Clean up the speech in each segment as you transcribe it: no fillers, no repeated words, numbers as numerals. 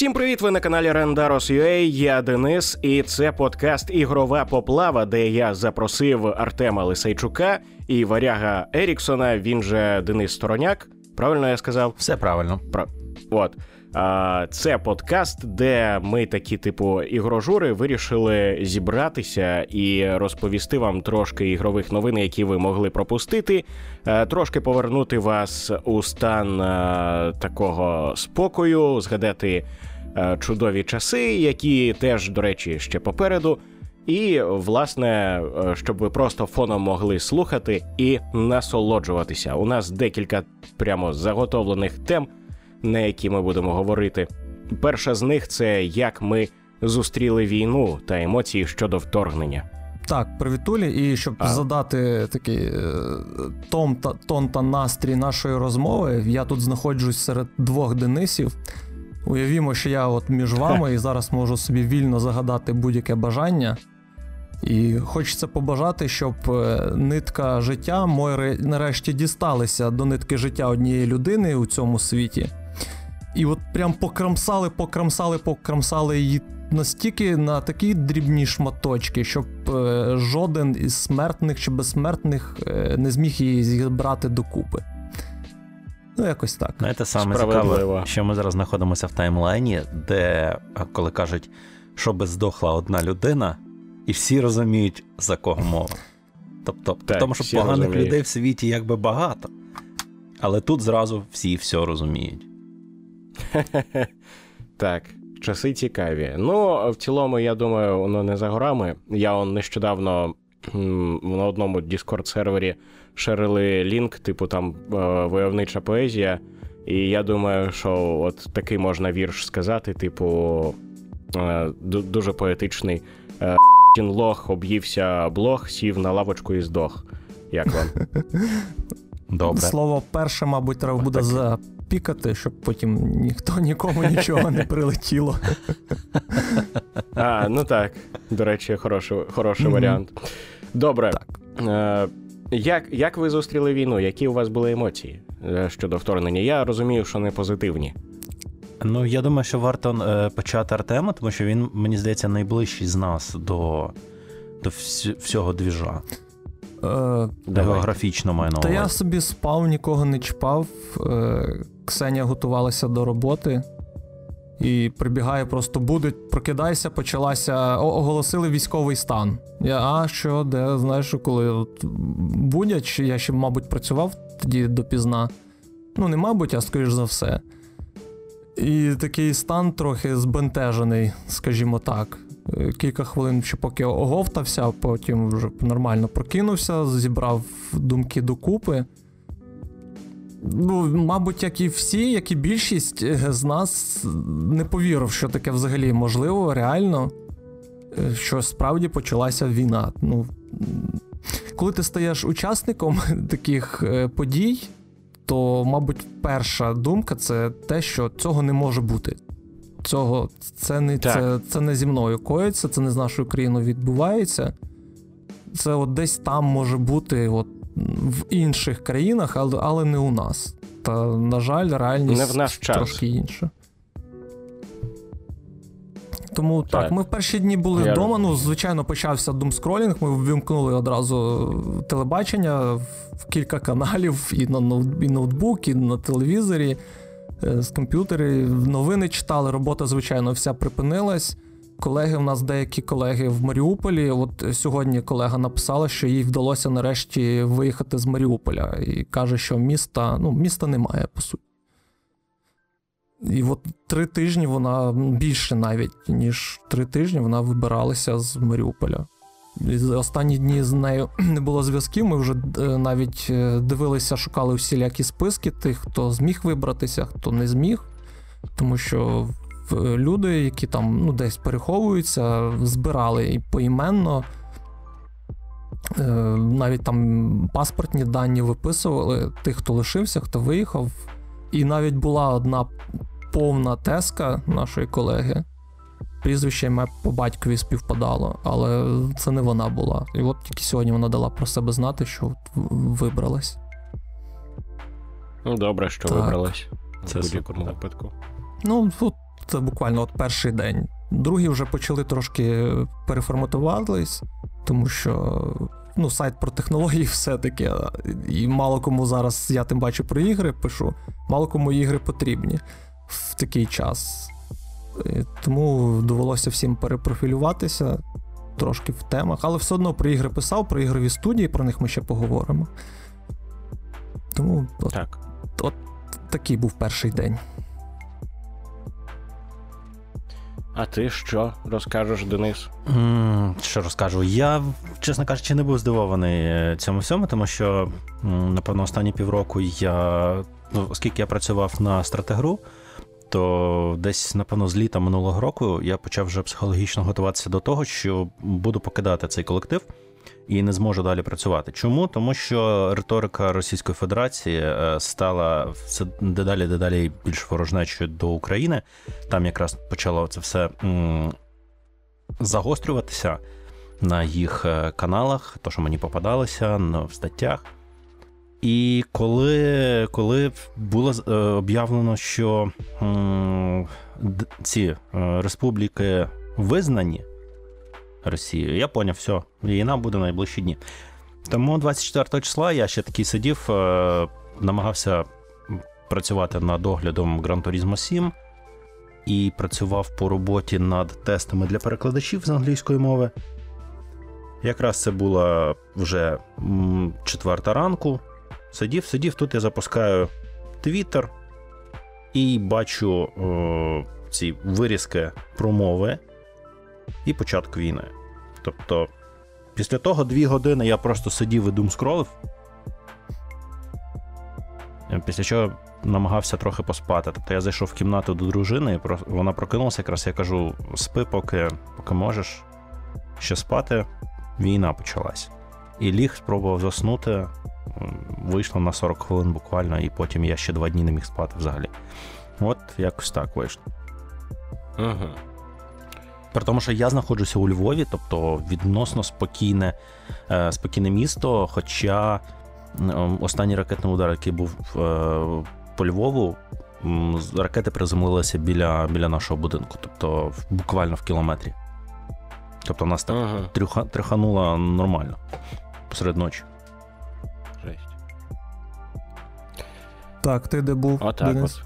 Всім привіт, ви на каналі Rendaros UA, я Денис, і це подкаст «Ігрова поплава», де я запросив Артема Лисайчука і Варяга Еріксона, він же Денис Стороняк. Правильно я сказав? Все правильно. От. Це подкаст, де ми такі, типу, ігрожури вирішили зібратися і розповісти вам трошки ігрових новин, які ви могли пропустити, трошки повернути вас у стан такого спокою, згадати чудові часи, які теж, до речі, ще попереду, і, власне, щоб ви просто фоном могли слухати і насолоджуватися. У нас декілька прямо заготовлених тем, на які ми будемо говорити. Перша з них – це як ми зустріли війну та емоції щодо вторгнення. Так, привітулі. І щоб задати такий тон та настрій нашої розмови, я тут знаходжусь серед двох Денисів. Уявімо, що я от між вами і зараз можу собі вільно загадати будь-яке бажання. І хочеться побажати, щоб нитка життя моя нарешті дісталася до нитки життя однієї людини у цьому світі. І от прям покрамсали її настільки на такі дрібні шматочки, щоб жоден із смертних чи безсмертних не зміг її зібрати докупи. Ну, якось так. Ну, це саме цікаве, що ми зараз знаходимося в таймлайні, де, коли кажуть, щоби здохла одна людина, і всі розуміють, за кого мова. Тобто, тому що поганих людей в світі якби багато, але тут зразу всі все розуміють. Так, часи цікаві. Ну, в цілому, я думаю, воно не за горами. Я нещодавно на одному Discord-сервері Шерли Лінг, типу там войовнича поезія, і я думаю, що от такий можна вірш сказати, типу, дуже поетичний. Тін лох, об'ївся блох, сів на лавочку і здох. Як вам? Добре. Слово перше, мабуть, треба буде запікати, щоб потім нікому нічого не прилетіло. Ну так. До речі, хороший варіант. Добре. Як ви зустріли війну? Які у вас були емоції щодо вторгнення? Я розумію, що не позитивні. Ну, я думаю, що варто почати Артема, тому що він, мені здається, найближчий з нас до всього двіжа. Географічно маю на увазі. Та я собі спав, нікого не чіпав. Ксеня готувалася до роботи і прибігає просто будить, прокидайся, почалася, оголосили військовий стан. Знаєш, коли будять, я ще, мабуть, працював тоді допізна. Ну, не мабуть, а скоріш за все. І такий стан трохи збентежений, скажімо так. Кілька хвилин ще поки оговтався, потім вже нормально прокинувся, зібрав думки докупи. Ну, мабуть, як і всі, як і більшість з нас, не повірив, що таке взагалі можливо, реально, що справді почалася війна. Ну, коли ти стаєш учасником таких подій, то, мабуть, перша думка – це те, що цього не може бути. Це не зі мною коїться, це не з нашою країною відбувається. Це от десь там може бути от, в інших країнах, але не у нас. Та, на жаль, реальність трошки інша. Тому так, ми в перші дні були вдома, ну, звичайно, почався думскролінг, ми ввімкнули одразу телебачення в кілька каналів, і на ноутбук, і на телевізорі, з комп'ютерів, новини читали, робота, звичайно, вся припинилась. Деякі колеги в Маріуполі, от сьогодні колега написала, що їй вдалося нарешті виїхати з Маріуполя, і каже, що міста немає, по суті. І от 3 тижні вона, більше навіть, ніж 3 тижні вона вибиралася з Маріуполя. І останні дні з нею не було зв'язків, ми вже навіть дивилися, шукали усілякі списки тих, хто зміг вибратися, хто не зміг. Тому що люди, які там десь переховуються, збирали і поіменно. Навіть там паспортні дані виписували тих, хто лишився, хто виїхав. І навіть була одна повна тезка нашої колеги, прізвище ім'я по батькові співпадало, але це не вона була. І от тільки сьогодні вона дала про себе знати, що вибралась. Ну, добре, що вибралась. Це в будь-якому випадку. Ну, тут Це буквально от перший день. Другі вже почали трошки переформатуватись, тому що сайт про технології все-таки, і мало кому зараз, я тим бачу про ігри пишу, мало кому ігри потрібні в такий час. Тому довелося всім перепрофілюватися трошки в темах, але все одно про ігри писав, про ігрові студії, про них ми ще поговоримо. Тому от такий був перший день. А ти що розкажеш, Денис? Що розкажу? Я, чесно кажучи, не був здивований цьому всьому, тому що, напевно, останні півроку я, оскільки я працював на Strateg.ru, то десь, напевно, з літа минулого року я почав вже психологічно готуватися до того, що буду покидати цей колектив і не зможу далі працювати. Чому? Тому що риторика Російської Федерації стала дедалі більш ворожнечою до України. Там якраз почало це все загострюватися на їх каналах, то, що мені попадалося, в статтях. І коли було об'явлено, що ці республіки визнані Росією, я поняв, все, війна буде в найближчі дні. Тому 24 числа я ще такий сидів, намагався працювати над оглядом Gran Turismo 7 і працював по роботі над тестами для перекладачів з англійської мови. Якраз це була вже 4 ранку. Сидів, тут я запускаю Twitter і бачу ці вирізки промови і початку війни. Тобто, після того 2 години я просто сидів і думскролив, після чого намагався трохи поспати. Тобто я зайшов в кімнату до дружини, вона прокинулася, якраз я кажу, спи поки можеш, ще спати. Війна почалась. І ліг, спробував заснути, вийшло на 40 хвилин буквально, і потім я ще 2 дні не міг спати взагалі. От якось так вийшло. Угу. При тому, що я знаходжуся у Львові, тобто відносно спокійне місто, хоча останній ракетний удар, який був по Львову, ракети приземлилися біля нашого будинку, тобто буквально в кілометрі. Тобто нас так тряхануло нормально посеред ночі. Жесть. Так, ти де був, Денис?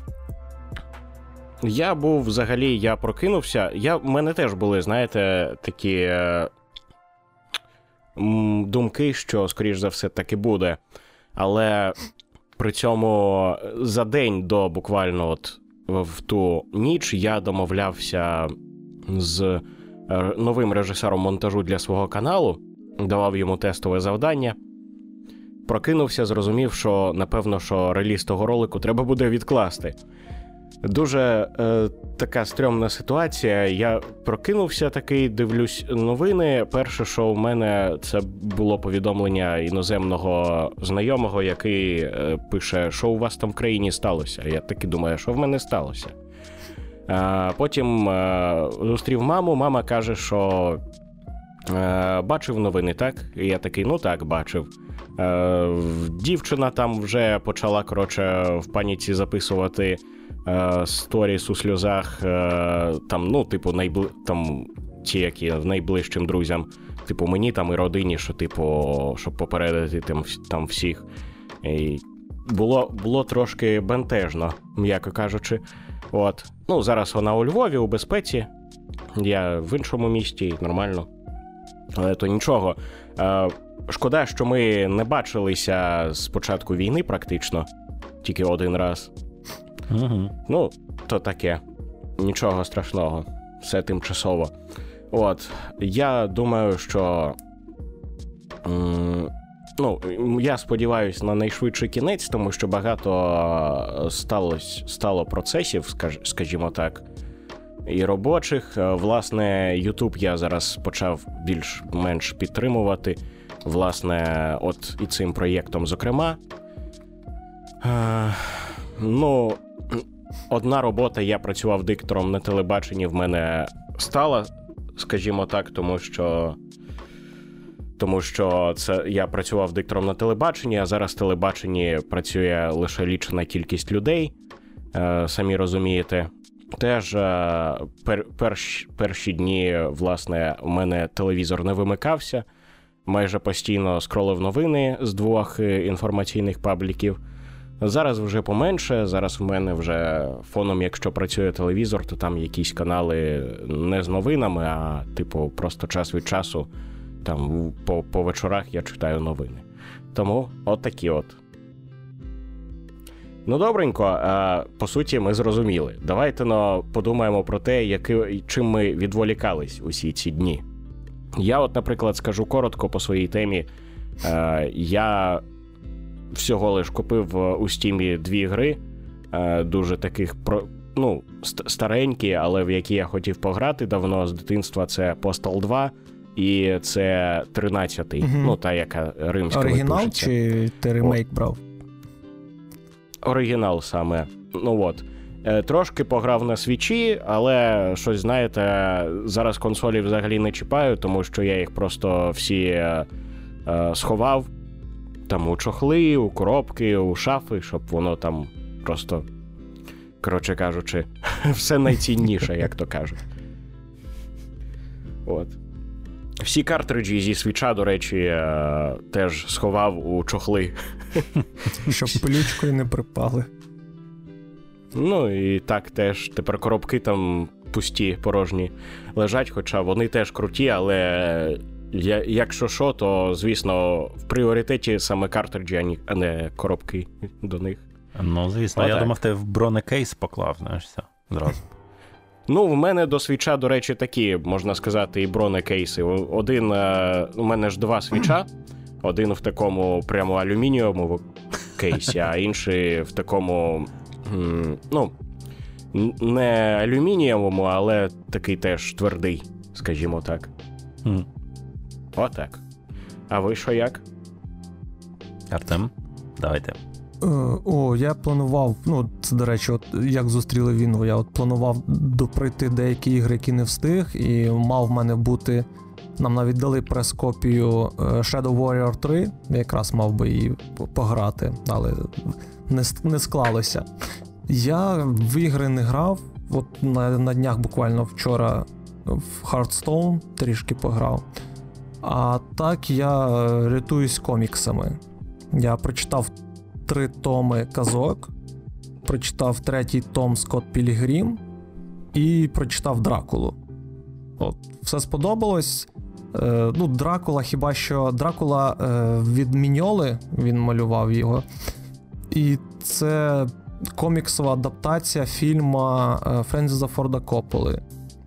Я був взагалі, я прокинувся. В мене теж були, знаєте, такі думки, що, скоріш за все, так і буде. Але при цьому за день до буквально от в ту ніч я домовлявся з новим режисером монтажу для свого каналу, давав йому тестове завдання, прокинувся, зрозумів, що, напевно, що реліз того ролику треба буде відкласти. Дуже така стрьомна ситуація. Я прокинувся такий, дивлюсь новини. Перше, що в мене, це було повідомлення іноземного знайомого, який пише, що у вас там в країні сталося. Я таки думаю, що в мене сталося. Потім зустрів маму, мама каже, що бачив новини, так? І я такий, так, бачив. Дівчина там вже почала, в паніці записувати сторіс у сльозах, там, там ті, які найближчим друзям, мені там і родині, що, щоб попередити там всіх. І було трошки бентежно, м'яко кажучи. От. Зараз вона у Львові, у безпеці, я в іншому місті, нормально, але то нічого. Шкода, що ми не бачилися з початку війни практично, тільки один раз. Угу. То таке, нічого страшного, все тимчасово. От, я думаю, що, я сподіваюся на найшвидший кінець, тому що багато стало процесів, скажімо так, і робочих. Власне, YouTube я зараз почав більш-менш підтримувати, власне, от і цим проєктом, зокрема. Одна робота, я працював диктором на телебаченні, в мене стала, скажімо так, тому що це я працював диктором на телебаченні, а зараз в телебаченні працює лише лічена кількість людей, самі розумієте. теж перші дні, власне, у мене телевізор не вимикався. Майже постійно скролив новини з двох інформаційних пабліків. Зараз вже поменше, зараз в мене вже фоном, якщо працює телевізор, то там якісь канали не з новинами, а типу просто час від часу, там по вечорах я читаю новини. Тому отакі от. Ну, добренько, по суті, ми зрозуміли. Давайте, ну, подумаємо про те, чим ми відволікались усі ці дні. Я от, наприклад, скажу коротко по своїй темі. Я всього лиш купив у Steam дві гри, дуже таких, ну, старенькі, але в які я хотів пограти давно з дитинства. Це Postal 2 і це 13-й, ну, та, яка римська випушиться. Оригінал чи ти ремейк брав? Оригінал саме. Ну от. Трошки пограв на свічі, але щось, знаєте, зараз консолі взагалі не чіпаю, тому що я їх просто всі сховав там у чохли, у коробки, у шафи, щоб воно там просто, коротше кажучи, все найцінніше, як то кажуть. От. Всі картриджі зі свіча, до речі, теж сховав у чохли. Щоб плючкою не припали. Ну, і так теж. Тепер коробки там пусті, порожні лежать, хоча вони теж круті, але якщо що, то, звісно, в пріоритеті саме картриджі, а не коробки до них. Ну, звісно. О, я так думав, ти в бронекейс поклав, знаєш, все, зразу. Ну, в мене до свіча, до речі, такі, можна сказати, і бронекейси. Один, у мене ж два свіча. Один в такому прямо алюмінієвому кейсі, а інший в такому, ну, не алюмінієвому, але такий теж твердий, скажімо так. Отак. А ви що, як? Артем, давайте. О, я планував, ну, це, до речі, от як зустріли війну, я от планував доприйти деякі ігри, які не встиг, і мав в мене бути, нам навіть дали прес-копію Shadow Warrior 3, я якраз мав би її пограти, але не склалося. Я в ігри не грав, от на днях буквально вчора в Hearthstone трішки пограв, а так я рятуюсь коміксами. Я прочитав 3 томи казок, прочитав 3-й том Скотт Пілгрім і прочитав Дракулу. От, все сподобалось. Ну, Дракула хіба що... Дракула від Міньоли, він малював його. І це коміксова адаптація фільма Френсіса Форда Копполи.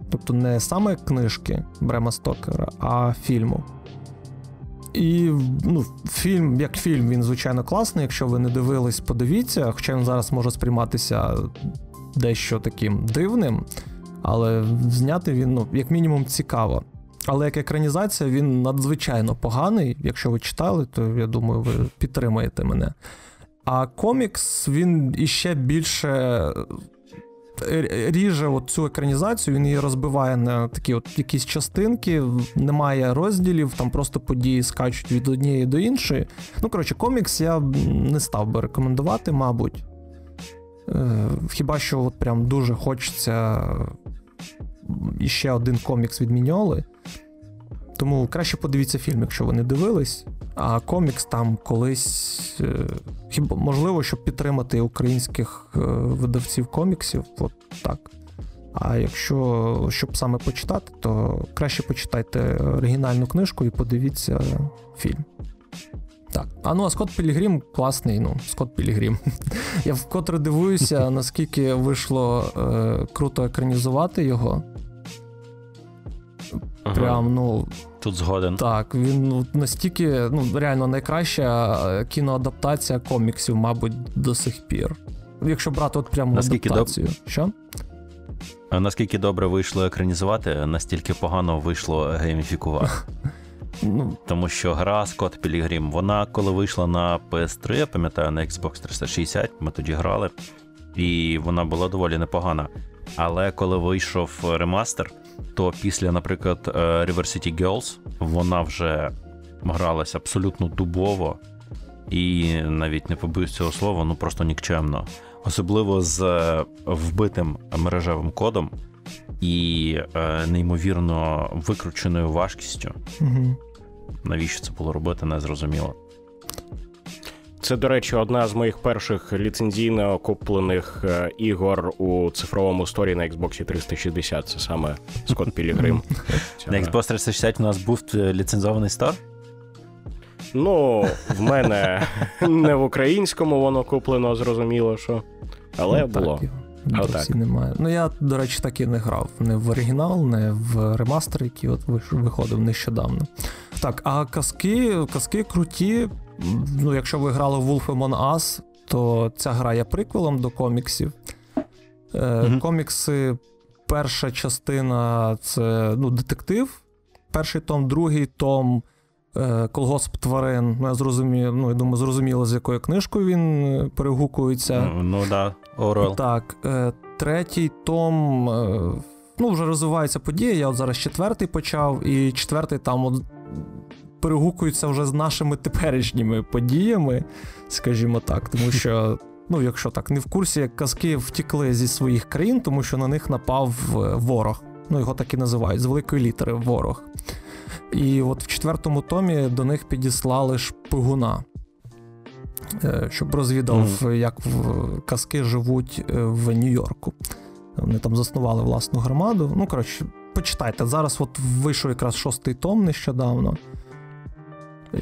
Тобто не саме книжки Брема Стокера, а фільму. І, ну, фільм, як фільм, він, звичайно, класний. Якщо ви не дивились, подивіться. Хоча він зараз може сприйматися дещо таким дивним, але зняти він, ну, як мінімум, цікаво. Але як екранізація, він надзвичайно поганий. Якщо ви читали, то, я думаю, ви підтримаєте мене. А комікс, він іще більше ріже от цю екранізацію, він її розбиває на такі от якісь частинки, немає розділів, там просто події скачуть від однієї до іншої. Ну, коротше, комікс я не став би рекомендувати, мабуть. Хіба що от прям дуже хочеться іще один комікс від Міньоли. Тому краще подивіться фільм, якщо ви не дивились. А комікс там колись, хіба, можливо, щоб підтримати українських видавців коміксів, от так. А якщо, щоб саме почитати, то краще почитайте оригінальну книжку і подивіться фільм. Так. А ну, а Скотт Пілгрім класний, ну, Скотт Пілгрім. Я вкотре дивуюся, наскільки вийшло круто екранізувати його. Прям, ну... Тут згоден. Так, він настільки, ну, реально найкраща кіноадаптація коміксів, мабуть, до сих пір. Якщо брати от прямо адаптацію. Що? Наскільки добре вийшло екранізувати, настільки погано вийшло гейміфікувати. Ну, тому що гра Скотт Пілгрім, вона коли вийшла на PS3, я пам'ятаю, на Xbox 360, ми тоді грали, і вона була доволі непогана. Але коли вийшов ремастер, то після, наприклад, River City Girls, вона вже гралась абсолютно дубово, і навіть не побоюсь цього слова, ну просто нікчемно. особливо з вбитим мережевим кодом і неймовірно викрученою важкістю. Угу. Навіщо це було робити, не зрозуміло. Це, до речі, одна з моїх перших ліцензійно куплених ігор у цифровому сторі на Xbox 360. Це саме Скотт Пілгрім. На Xbox 360 у нас був ліцензований стор? Ну, в мене не в українському воно куплено, зрозуміло, що. Але було. Досі немає. Ну, я, до речі, так і не грав. Не в оригінал, не в ремастер, який от виходив нещодавно. Так, а казки круті. Ну, якщо ви грали в Wolf Among Us, то ця гра є приквелом до коміксів. Mm-hmm. Комікси, перша частина — це, ну, детектив. Перший том, другий том — колгосп тварин. Ну, я зрозумів, ну, я думаю, зрозуміло, з якою книжкою він перегукується. Ну, да, Орел. Так, третій том, ну, вже розвивається подія. Я от зараз четвертий почав, і четвертий там от перегукуються вже з нашими теперішніми подіями, скажімо так, тому що, ну, якщо так, не в курсі, як казки втікли зі своїх країн, тому що на них напав ворог. Ну, його так і називають, з великої літери — Ворог. І от в четвертому томі до них підіслали шпигуна, щоб розвідав, як казки живуть в Нью-Йорку. Вони там заснували власну громаду. Ну, коротше, почитайте. Зараз от вийшов якраз шостий том нещодавно.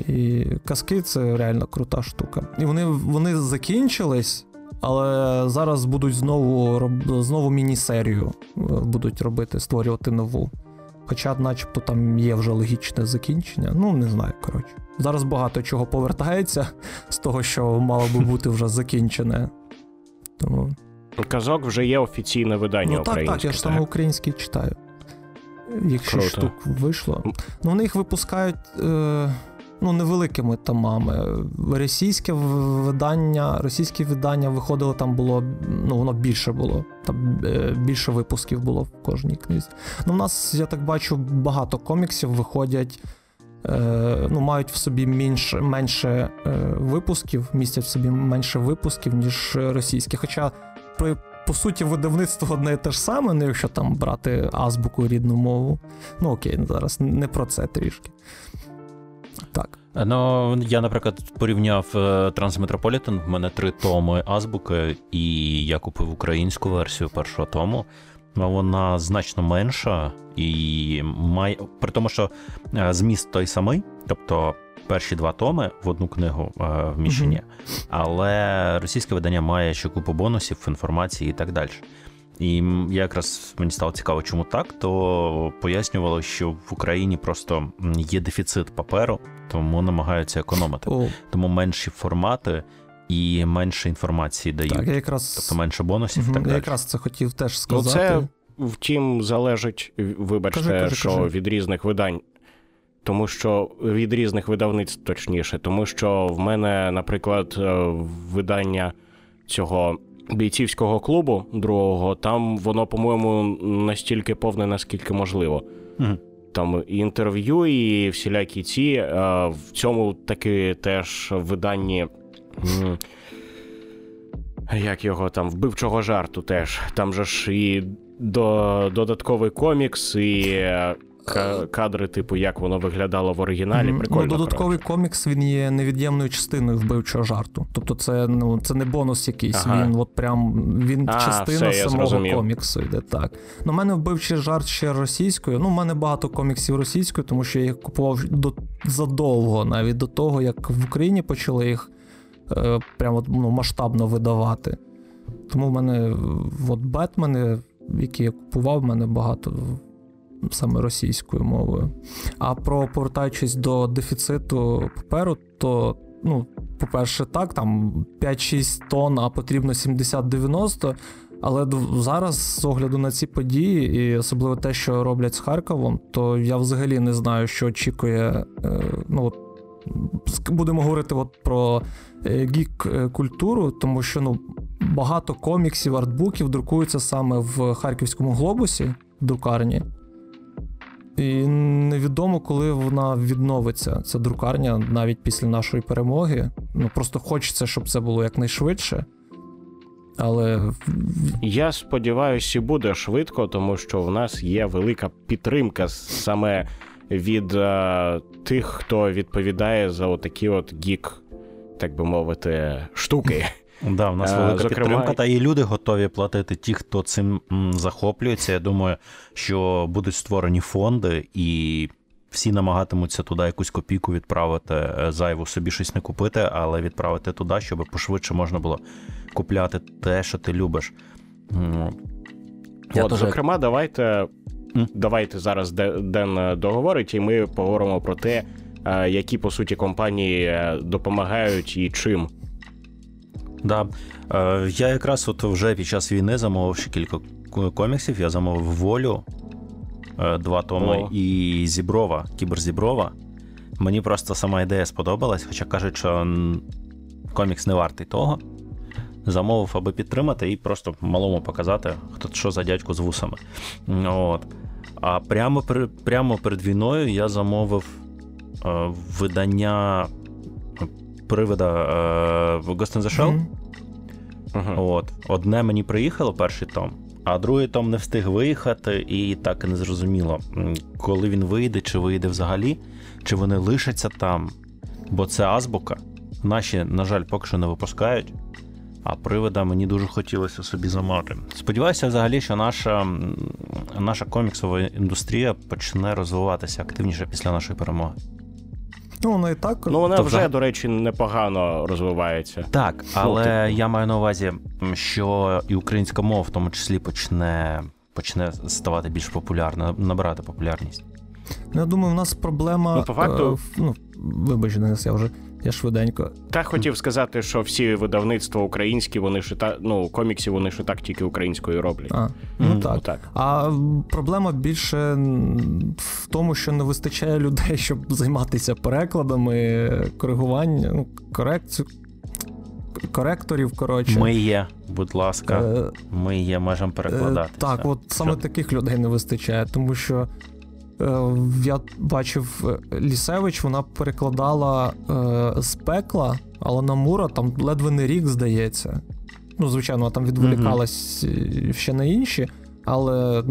І казки — це реально крута штука. І вони закінчились, але зараз будуть знову міні-серію будуть робити, створювати нову. Хоча начебто там є вже логічне закінчення. Ну, не знаю, коротше. Зараз багато чого повертається з того, що мало би бути вже закінчене. Тому... Казок вже є офіційне видання, ну, українське. Так, я ж саме українське читаю. Їх 6 штук вийшло. Ну, вони їх випускають... Ну, невеликими томами. Російське видання виходило, там було, ну, воно більше було. Там більше випусків було в кожній книзі. Ну, в нас, я так бачу, багато коміксів виходять, ну, мають в собі менше випусків, містять в собі менше випусків, ніж російські. Хоча, по суті, видавництво одне і те ж саме, ну, якщо там брати азбуку, рідну мову. Ну, окей, зараз не про це трішки. Так. Ну, я, наприклад, порівняв Трансметрополітен, в мене 3 томи азбуки, і я купив українську версію першого тому. Вона значно менша, і має... при тому, що зміст той самий, тобто перші 2 томи в одну книгу вміщені, mm-hmm. але російське видання має ще купу бонусів, інформації і так далі. І я якраз, мені стало цікаво, чому так, то пояснювало, що в Україні просто є дефіцит паперу, тому намагаються економити. Тому менші формати і менше інформації дають. Так, якраз... Тобто менше бонусів і так далі. Я якраз це хотів теж сказати. Ну, це, втім, залежить, вибачте, кажи. Від різних видань. Тому що від різних видавництв, точніше. Тому що в мене, наприклад, видання цього... бійцівського клубу другого, там воно, по-моєму, настільки повне, наскільки можливо. Mm-hmm. Там і інтерв'ю, і всілякі ці. В цьому таки теж виданні, як його там, вбивчого жарту теж. Там же ж і додатковий комікс, і кадри, типу, як воно виглядало в оригіналі. Прикольно. Ну, додатковий комікс, він є невід'ємною частиною вбивчого жарту. Тобто це, ну, це не бонус якийсь, ага. Він от прям, він частина самого коміксу йде, так. Ну, в мене вбивчий жарт ще російською. Ну, в мене багато коміксів російською, тому що я їх купував задовго, навіть до того, як в Україні почали їх прямо, ну, масштабно видавати. Тому в мене от Бетмени, які я купував, в мене багато саме російською мовою. А про, повертаючись до дефіциту паперу, то, ну, по-перше, так, там 5-6 тонн, а потрібно 70-90, але зараз, з огляду на ці події, і особливо те, що роблять з Харковом, то я взагалі не знаю, що очікує, ну, от, будемо говорити от про гік-культуру, тому що, ну, багато коміксів, артбуків друкуються саме в Харківському Глобусі, друкарні. І невідомо, коли вона відновиться, ця друкарня, навіть після нашої перемоги. Ну, просто хочеться, щоб це було якнайшвидше. Але я сподіваюся, і буде швидко, тому що в нас є велика підтримка саме від тих, хто відповідає за отакі от гік, так би мовити, штуки. Да, в нас велика підтримка, та і люди готові платити, ті, хто цим захоплюється. Я думаю, що будуть створені фонди, і всі намагатимуться туди якусь копійку відправити, зайву собі щось не купити, але відправити туди, щоб пошвидше можна було купляти те, що ти любиш. От, теж... Зокрема, давайте зараз Ден договорить, і ми поговоримо про те, які, по суті, компанії допомагають і чим. Да. Я якраз от вже під час війни замовив ще кілька коміксів. Я замовив «Волю», 2 томи, і «Зіброва», «Кіберзіброва». Мені просто сама ідея сподобалась, хоча кажуть, що комікс не вартий того. Замовив, аби підтримати і просто малому показати, хто що за дядько з вусами. От. А прямо перед війною я замовив видання «Привида» Ghost in the Shell. Mm-hmm. От. Одне мені приїхало, перший том, а другий том не встиг виїхати, і так і не зрозуміло, коли він вийде, чи вийде взагалі, чи вони лишаться там, бо це азбука. Наші, на жаль, поки що не випускають, а «Привида» мені дуже хотілося собі замовити. Сподіваюся взагалі, що наша коміксова індустрія почне розвиватися активніше після нашої перемоги. Ну, вона і так. Ну, вона вже, до речі, непогано розвивається. Так, але я маю на увазі, що і українська мова в тому числі почне ставати більш популярною, набирати популярність. Ну, я думаю, в нас проблема... Ну, по факту... вибач, Денис, я швиденько. Та хотів сказати, що всі видавництва українські, вони ж так, комікси вони ж так тільки українською роблять. Так. А проблема більше в тому, що не вистачає людей, щоб займатися перекладами, коригуванням, коректорів, коротше. Ми є, будь ласка, ми є, можемо перекладати. Так, от саме таких людей не вистачає, тому що я бачив, Лісевич, вона перекладала з пекла, але на Мура там ледве не рік, здається. Ну, звичайно, вона там відволікалась ще на інші, але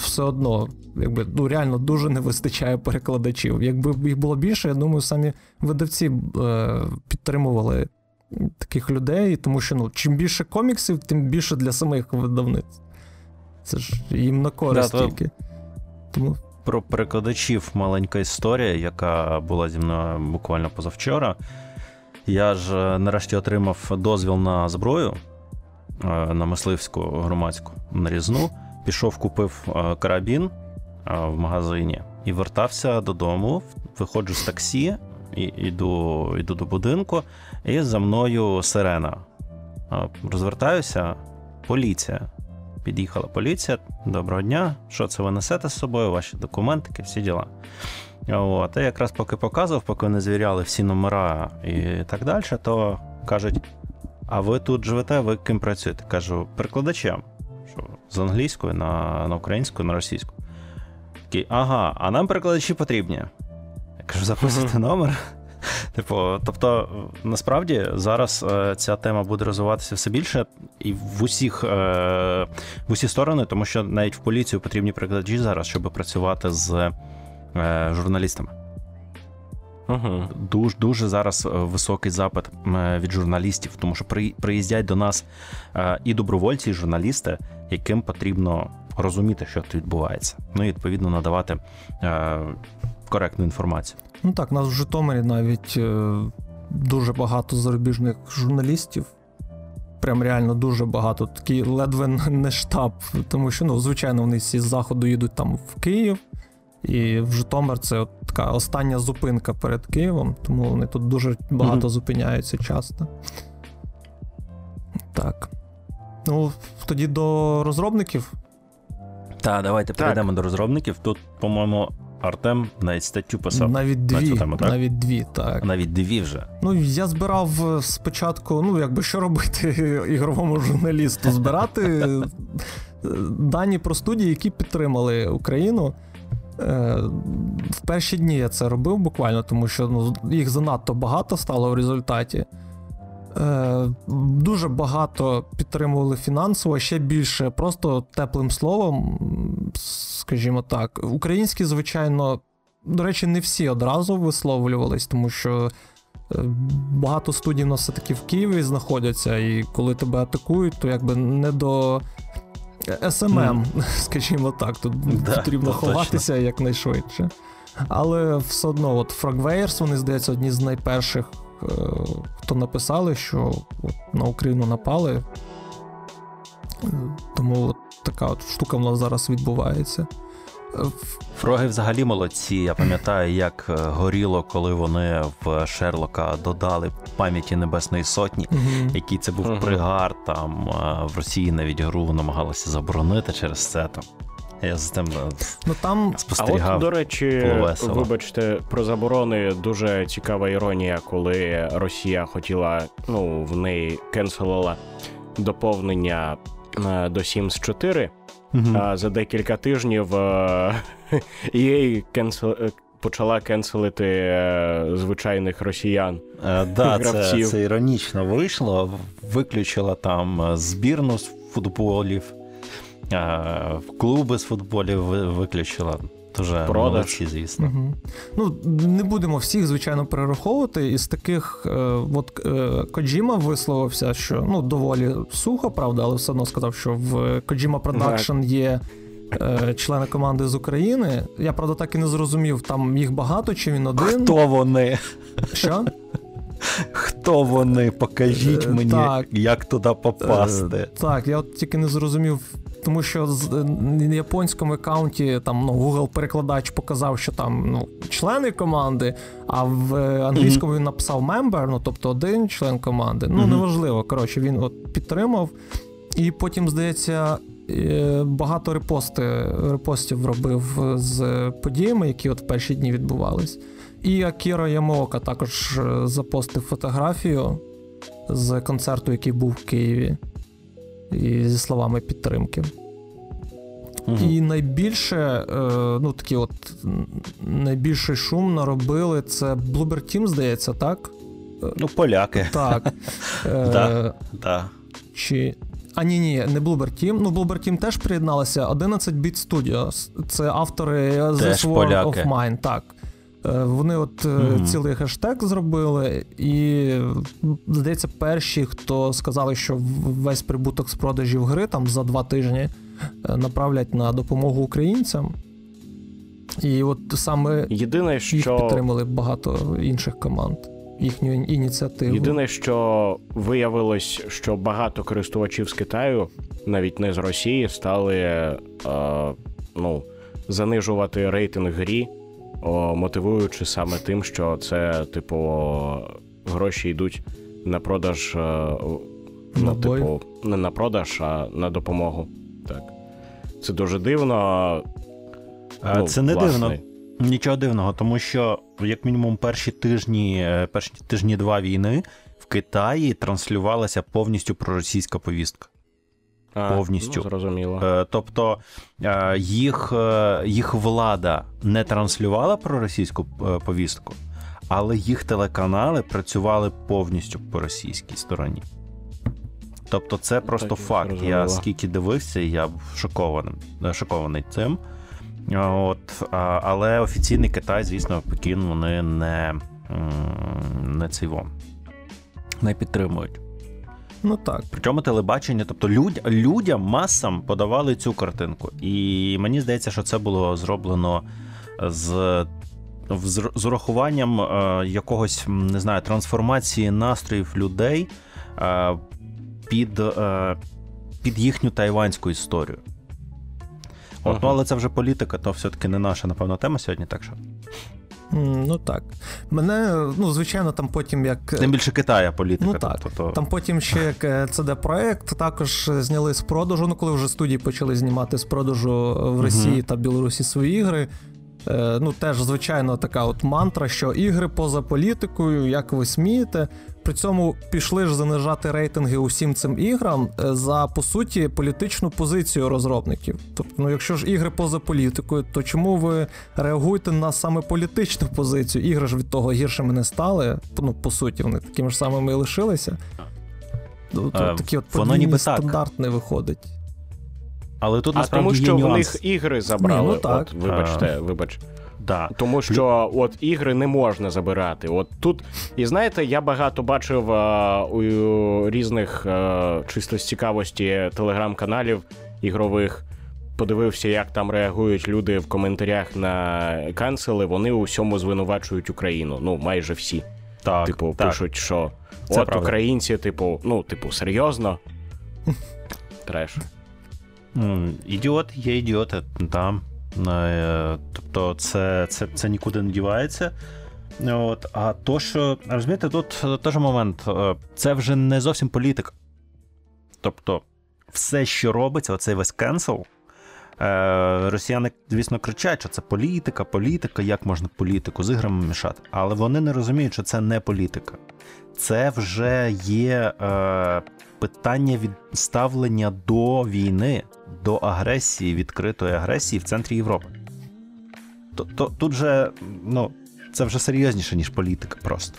все одно, якби, реально дуже не вистачає перекладачів. Якби їх було більше, я думаю, самі видавці підтримували таких людей, тому що чим більше коміксів, тим більше для самих видавниць. Це ж їм на користь тільки. Тому... Про перекладачів маленька історія, яка була зі мною буквально позавчора. Я ж нарешті отримав дозвіл на зброю, на мисливську, громадську, нарізну. Пішов, купив карабін в магазині і вертався додому. Виходжу з таксі, іду до будинку, і за мною сирена. Розвертаюся, поліція. Під'їхала поліція, доброго дня, що це ви несете з собою, ваші документики, всі діла. От, я якраз поки показував, поки вони звіряли всі номера і так далі, то кажуть, а ви тут живете, ви ким працюєте? Кажу, перекладачем, що з англійської на українську, на російську. Такий, ага, а нам перекладачі потрібні. Я кажу, записуйте номер. Тобто, насправді, зараз ця тема буде розвиватися все більше і в усі сторони, тому що навіть в поліцію потрібні перекладачі зараз, щоб працювати з журналістами. Угу. Дуже зараз високий запит від журналістів, тому що приїздять до нас і добровольці, і журналісти, яким потрібно розуміти, що тут відбувається. Ну і, відповідно, надавати коректну інформацію. Ну так, у нас в Житомирі навіть дуже багато зарубіжних журналістів. Прям реально дуже багато. Такий ледве не штаб. Тому що, звичайно, вони всі з заходу їдуть там в Київ. І в Житомир це от така остання зупинка перед Києвом. Тому вони тут дуже багато зупиняються часто. Так. Ну, тоді до розробників. Так, давайте перейдемо до розробників. Тут, по-моєму, Артем навіть статтю писав. Навіть дві, так. Навіть дві вже. Я збирав спочатку, що робити ігровому журналісту? Збирати дані про студії, які підтримали Україну. В перші дні я це робив буквально, тому що їх занадто багато стало в результаті. Дуже багато підтримували фінансово, ще більше просто теплим словом, скажімо так. Українські, звичайно, до речі, не всі одразу висловлювались, тому що багато студій на все-таки в Києві знаходяться, і коли тебе атакують, то якби не до СММ, скажімо так, тут потрібно ховатися якнайшвидше. Але все одно, от Frogwares, вони, здається, одні з найперших, хто написали, що от на Україну напали. Тому от така от штука в нас зараз відбувається. Фроги взагалі молодці. Я пам'ятаю, як горіло, коли вони в Шерлока додали пам'яті Небесної Сотні, який це був пригар. Там в Росії навіть гру намагалися заборонити через це. Там. Я з тим спостерігав. А от, до речі, вибачте, про заборони дуже цікава іронія, коли Росія хотіла, ну, в неї кенселила доповнення до Sims 4, а за декілька тижнів EA почала кенселити звичайних росіян. Гравців. Це іронічно вийшло. Виключила там збірну з футболів, клуби з футболів виключила. Дуже молодці, звісно. Ну, не будемо всіх, звичайно, перераховувати. Із таких, от Коджіма висловився, що, ну, доволі сухо, правда, але все одно сказав, що в Коджіма Продакшн є члени команди з України. Я, правда, так і не зрозумів, там їх багато, чи він один. Хто вони? Що? Хто вони? Покажіть мені, як туди попасти. Так, я от тільки не зрозумів, тому що на японському аккаунті там, ну, Google-перекладач показав, що там, ну, члени команди, а в англійському він написав member, ну, тобто один член команди. Ну, неважливо, коротше, він от підтримав. І потім, здається, багато репостів робив з подіями, які от в перші дні відбувались. І Акіра Ямаока також запостив фотографію з концерту, який був в Києві, і зі словами підтримки. І найбільше, ну, такі от, найбільший шум наробили, це Bloober Team, здається, так? Ну, поляки. Так. Чи... А, ні, не Bloober Team. Ну, Bloober Team теж приєдналася. 11 Beat Studios. Це автори The War of Mine. Так. Вони от цілий хештег зробили, і, здається, перші, хто сказали, що весь прибуток з продажів гри там за 2 тижні направлять на допомогу українцям. І от саме єдине, що... їх підтримали багато інших команд, їхню ініціативу. Єдине, що виявилось, що багато користувачів з Китаю, навіть не з Росії, стали занижувати рейтинг грі, мотивуючи саме тим, що це, типу, гроші йдуть на продаж, типу, не на продаж, а на допомогу. Так. Це дуже дивно. Це не власне. Дивно. Нічого дивного, тому що, як мінімум, перші тижні 2 війни в Китаї транслювалася повністю проросійська повістка. Повністю. Ну, зрозуміло. Тобто їх влада не транслювала проросійську повістку, але їх телеканали працювали повністю по російській стороні. Тобто це просто факт. Зрозуміло. Я скільки дивився, я був шокований цим. От, але офіційний Китай, звісно, Пекін, вони не циво, не підтримують. Ну так. Причому телебачення, тобто людям, масам подавали цю картинку. І мені здається, що це було зроблено з урахуванням якогось, не знаю, трансформації настроїв людей під їхню тайванську історію. От, ну, але це вже політика, то все-таки не наша, напевно, тема сьогодні, так що... Ну так. Мене, ну, звичайно, там потім як... Тим більше Китая політика. Ну так. Там потім ще як CD-проект також зняли з продажу, ну коли вже студії почали знімати з продажу в Росії та Білорусі свої ігри. Ну теж, звичайно, така от мантра, що ігри поза політикою, як ви смієте. при цьому пішли ж занижати рейтинги усім цим іграм за, по суті, політичну позицію розробників. Тобто, ну, якщо ж ігри поза політикою, то чому ви реагуєте на саме політичну позицію? Ігри ж від того гіршими не стали, ну, по суті, вони такими ж самими і лишилися. Такі от подвійні стандарт не виходить. Але тут насправді тому, що є нюанс. В них ігри забрали. Ні, ну так. От, вибачте, Да. Тому що от ігри не можна забирати. От тут, і знаєте, я багато бачив у різних чисто з цікавості телеграм-каналів ігрових, подивився, як там реагують люди в коментарях на канцели, вони у всьому звинувачують Україну. Ну, майже всі. Так, типу, так. Пишуть, що це от правда. Українці, типу, ну, типу, серйозно? Треш. Ідіот є ідіоти там. Тобто це нікуди не дівається. От, а то, що, розумієте, тут теж момент, це вже не зовсім політика. Тобто все, що робиться, оцей весь кенсел, росіяни, звісно, кричать, що це політика, політика, як можна політику з іграми мішати. Але вони не розуміють, що це не політика. Це вже є питання відставлення до війни, до агресії, відкритої агресії в центрі Європи. Тут же, ну, це вже серйозніше, ніж політика просто.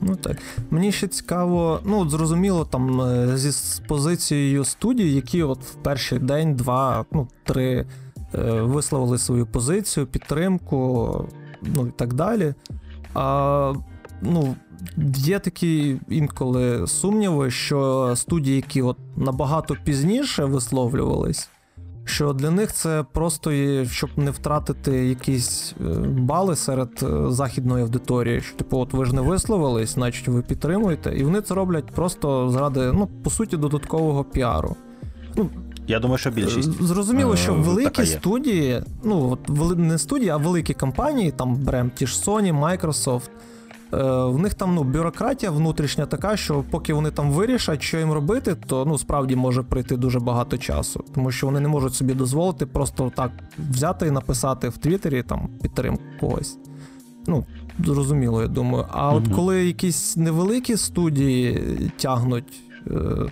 Ну так. Мені ще цікаво, ну, зрозуміло, там, з позицією студії, які от в перший день, два, ну, три висловили свою позицію, підтримку, ну, і так далі. А, ну, є такі інколи сумніви, що студії, які от набагато пізніше висловлювались, що для них це просто, щоб не втратити якісь бали серед західної аудиторії, що, типу, от ви ж не висловились, значить ви підтримуєте, і вони це роблять просто заради, ну, по суті, додаткового піару. Ну, я думаю, що більшість. Зрозуміло, що великі студії, ну, от не студії, а великі компанії, там беремо ті ж Sony, Microsoft, в них там, ну, бюрократія внутрішня така, що поки вони там вирішать, що їм робити, то, ну, справді може прийти дуже багато часу, тому що вони не можуть собі дозволити просто так взяти і написати в Твіттері там підтримку когось. Ну, зрозуміло, я думаю. А от коли якісь невеликі студії тягнуть,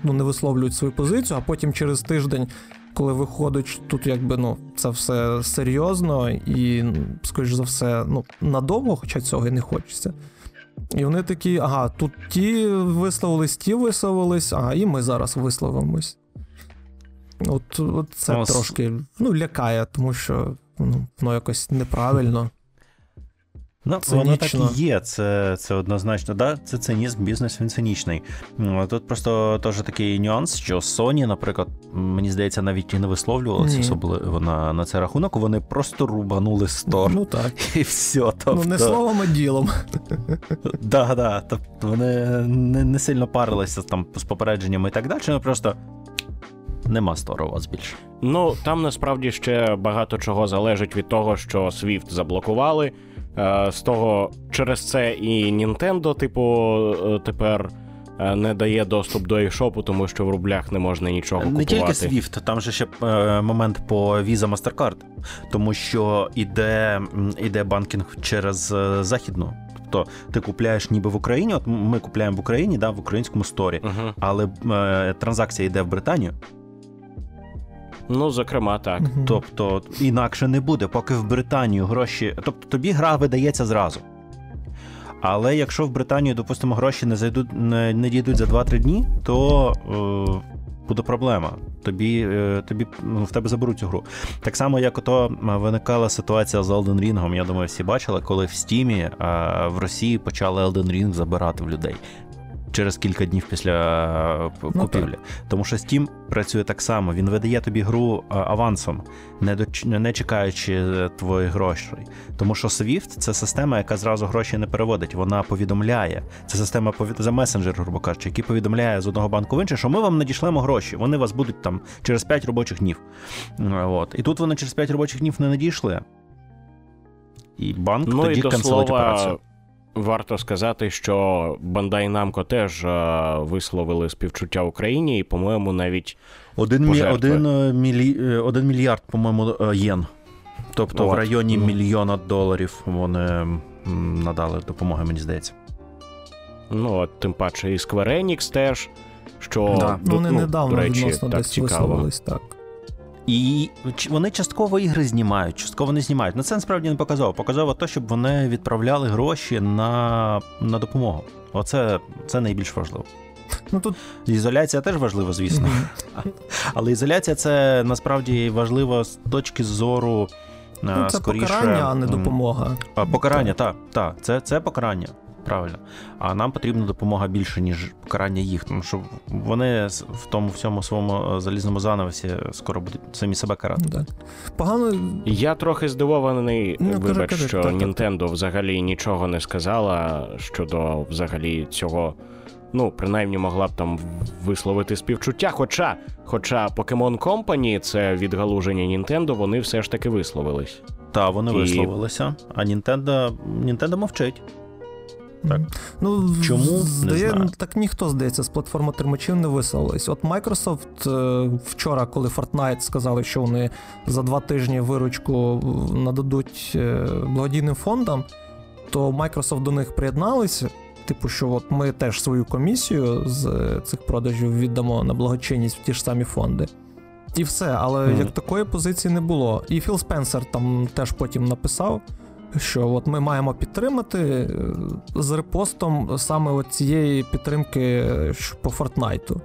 ну, не висловлюють свою позицію, а потім через тиждень, коли виходить, тут якби, ну, це все серйозно і, скоріш за все, ну, надовго, хоча цього і не хочеться. І вони такі, ага, тут ті висловились, ага, і ми зараз висловимось. От це трошки, ну, лякає, тому що, ну, воно якось неправильно. Ну, воно так і є, це однозначно, да? Це цинізм, бізнес, він цинічний. Тут просто теж такий нюанс, що Sony, наприклад, мені здається, навіть і не висловлювалася особливо на цей рахунок, вони просто рубанули стор. Ну так. І все. Тобто... Ну не словом, а ділом. Так, тобто вони не сильно парилися там з попередженнями і так далі, вони просто... Нема стору у вас більше. Ну, там насправді ще багато чого залежить від того, що Swift заблокували. З того, через це і Nintendo, типу, тепер не дає доступ до e-shopу, тому що в рублях не можна нічого купувати. Не тільки Swift, там же ще момент по Visa, MasterCard, тому що іде банкінг через західну. Тобто ти купляєш ніби в Україні, от ми купляємо в Україні, да, в українському сторі, але транзакція йде в Британію. Ну, зокрема, так. Тобто, інакше не буде, поки в Британію гроші... Тобто, тобі гра видається зразу. Але якщо в Британію, допустимо, гроші не дійдуть за 2-3 дні, то буде проблема. В тебе заберуть цю гру. Так само, як ото виникала ситуація з Elden Ring'ом, я думаю, всі бачили, коли в Steam'і в Росії почали Elden Ring забирати в людей. Через кілька днів після купівлі. Тому що Steam працює так само. Він видає тобі гру авансом, не чекаючи твоїх грошей. Тому що Swift – це система, яка зразу гроші не переводить. Вона повідомляє. Це система за месенджер, грубо кажучи, який повідомляє з одного банку в інший, що ми вам надішлемо гроші. Вони вас будуть там через 5 робочих днів. От. І тут вони через 5 робочих днів не надійшли. І банк тоді канцелить операцію. Варто сказати, що Bandai Namco теж висловили співчуття Україні, і, по-моєму, навіть один мільярд, по-моєму, єн. Тобто в районі мільйона доларів вони надали допомоги, мені здається. Ну, от, тим паче і Square Enix теж, що, да. Вони недавно, до речі, відносно так десь висловились, так. І вони частково ігри знімають, частково не знімають. На це насправді не показово. Показово те, щоб вони відправляли гроші на допомогу. Оце це найбільш важливо. Ну, тут... Ізоляція теж важлива, звісно. Але ізоляція це насправді важливо з точки зору це скоріше... покарання, а не допомога. Покарання, так. Та. Це покарання. Правильно. А нам потрібна допомога більше, ніж покарання їх, тому що вони в тому всьому своєму залізному занавесі скоро будуть самі себе карати. Так. Погано... Я трохи здивований, що Nintendo взагалі нічого не сказала щодо взагалі цього. Ну, принаймні, могла б там висловити співчуття, хоча Pokemon Company, це відгалуження Nintendo, вони все ж таки висловились. Та, вони висловилися, а Nintendo мовчить. Так. Ну, чому? Так ніхто, здається, з платформотримачів не висловились. От Microsoft вчора, коли Fortnite сказали, що вони за 2 тижні виручку нададуть благодійним фондам, то Microsoft до них приєдналися. Типу, що от ми теж свою комісію з цих продажів віддамо на благочинність в ті ж самі фонди. І все, але як такої позиції не було. І Філ Спенсер там теж потім написав, що от ми маємо підтримати з репостом саме цієї підтримки по Фортнайту.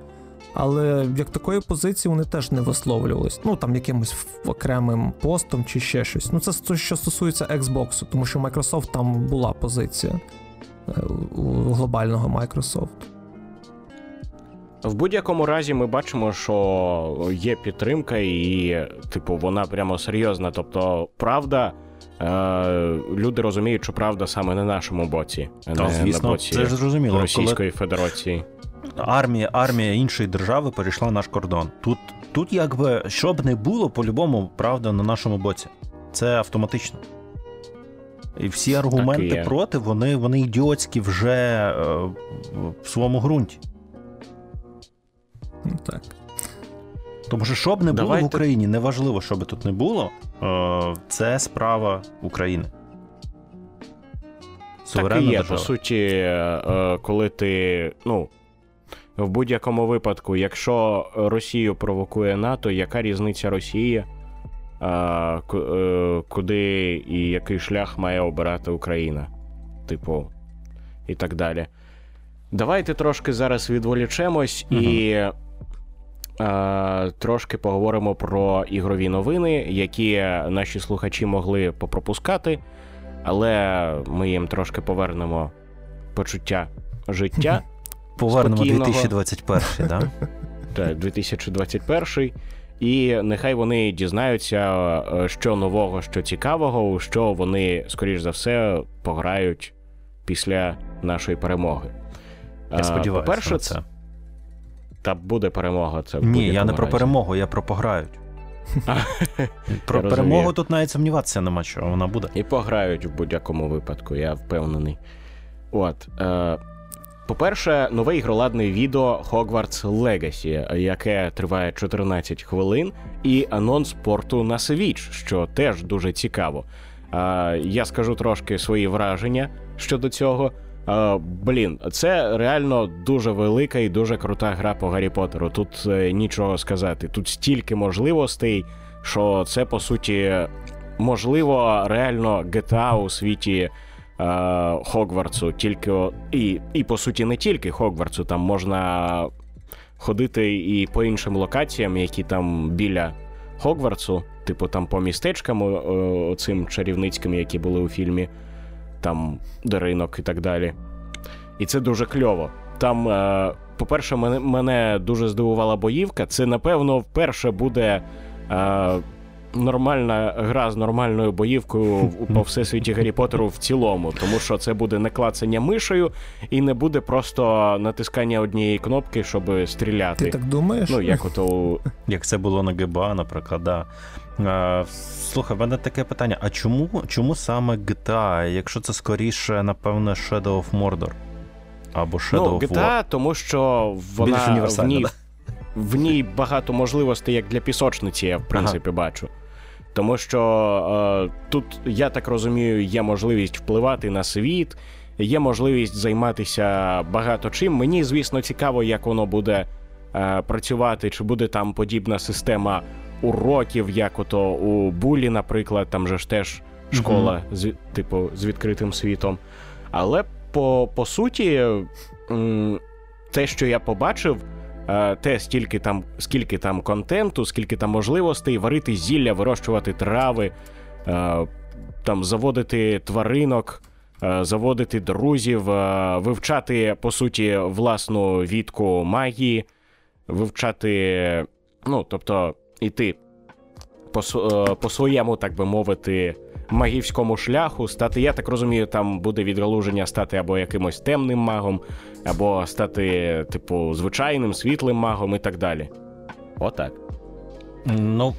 Але як такої позиції вони теж не висловлювались. Ну, там якимось окремим постом чи ще щось. Ну, це те, що стосується Xbox, тому що Microsoft там була позиція. У глобального Microsoft. В будь-якому разі ми бачимо, що є підтримка і, типу, вона прямо серйозна. Тобто, правда, люди розуміють, що правда саме на нашому боці, не звісно, на боці це зрозуміло, Російської Федерації. Армія іншої держави перейшла наш кордон. Тут якби, що б не було, по-любому, правда на нашому боці. Це автоматично. І всі аргументи проти, вони ідіотські вже в своєму ґрунті. Ну, так. Тому що, що б не було в Україні, неважливо, що би тут не було, це справа України. Суверенна держава. Так і є, по суті, коли ти, ну, в будь-якому випадку, якщо Росію провокує НАТО, яка різниця Росії? Куди і який шлях має обирати Україна, типу, і так далі. Давайте трошки зараз відволічемось і трошки поговоримо про ігрові новини, які наші слухачі могли попропускати, але ми їм трошки повернемо почуття життя. Повернемо 2021-й, так? Так, 2021-й. І нехай вони дізнаються, що нового, що цікавого, що вони, скоріш за все, пограють після нашої перемоги. Я сподіваюся. По-перше, це... Та буде перемога. Це ні, я не про перемогу, я про пограють. Про перемогу тут навіть сумніватися нема, що вона буде. І пограють в будь-якому випадку, я впевнений. От... По-перше, нове ігроладне відео Hogwarts Legacy, яке триває 14 хвилин, і анонс порту на Switch, що теж дуже цікаво. Я скажу трошки свої враження щодо цього. Блін, це реально дуже велика і дуже крута гра по Гаррі Поттеру. Тут нічого сказати. Тут стільки можливостей, що це, по суті, можливо, реально GTA у світі Хогвартсу, тільки і по суті не тільки Хогвартсу, там можна ходити і по іншим локаціям, які там біля Хогвартсу, типу там по містечкам оцим чарівницьким, які були у фільмі, там до ринок і так далі. І це дуже кльово. Там, по-перше, мене дуже здивувала боївка. Це, напевно, вперше буде нормальна гра з нормальною боївкою по всесвіті Гаррі Поттеру в цілому, тому що це буде не клацання мишею і не буде просто натискання однієї кнопки, щоб стріляти. Ти так думаєш? Ну, як ото... Як це було на ГБА, наприклад, да. Слухай, в мене таке питання. А чому саме GTA, якщо це скоріше, напевно, Shadow of Mordor? Або Shadow of War? Ну, GTA, тому що вона... Більш універсальна, в ній... В ній багато можливостей, як для пісочниці, я, в принципі, бачу. Тому що тут, я так розумію, є можливість впливати на світ, є можливість займатися багато чим. Мені, звісно, цікаво, як воно буде працювати, чи буде там подібна система уроків, як ото у Булі, наприклад, там же ж теж школа, з відкритим світом. Але по суті, те, що я побачив, те, скільки там контенту, скільки там можливостей, варити зілля, вирощувати трави, там заводити тваринок, заводити друзів, вивчати, по суті, власну вітку магії, вивчати, ну, тобто, іти по своєму, так би мовити, магівському шляху, стати, я так розумію, там буде відгалуження стати або якимось темним магом, або стати, типу, звичайним, світлим магом і так далі. Отак. Ну,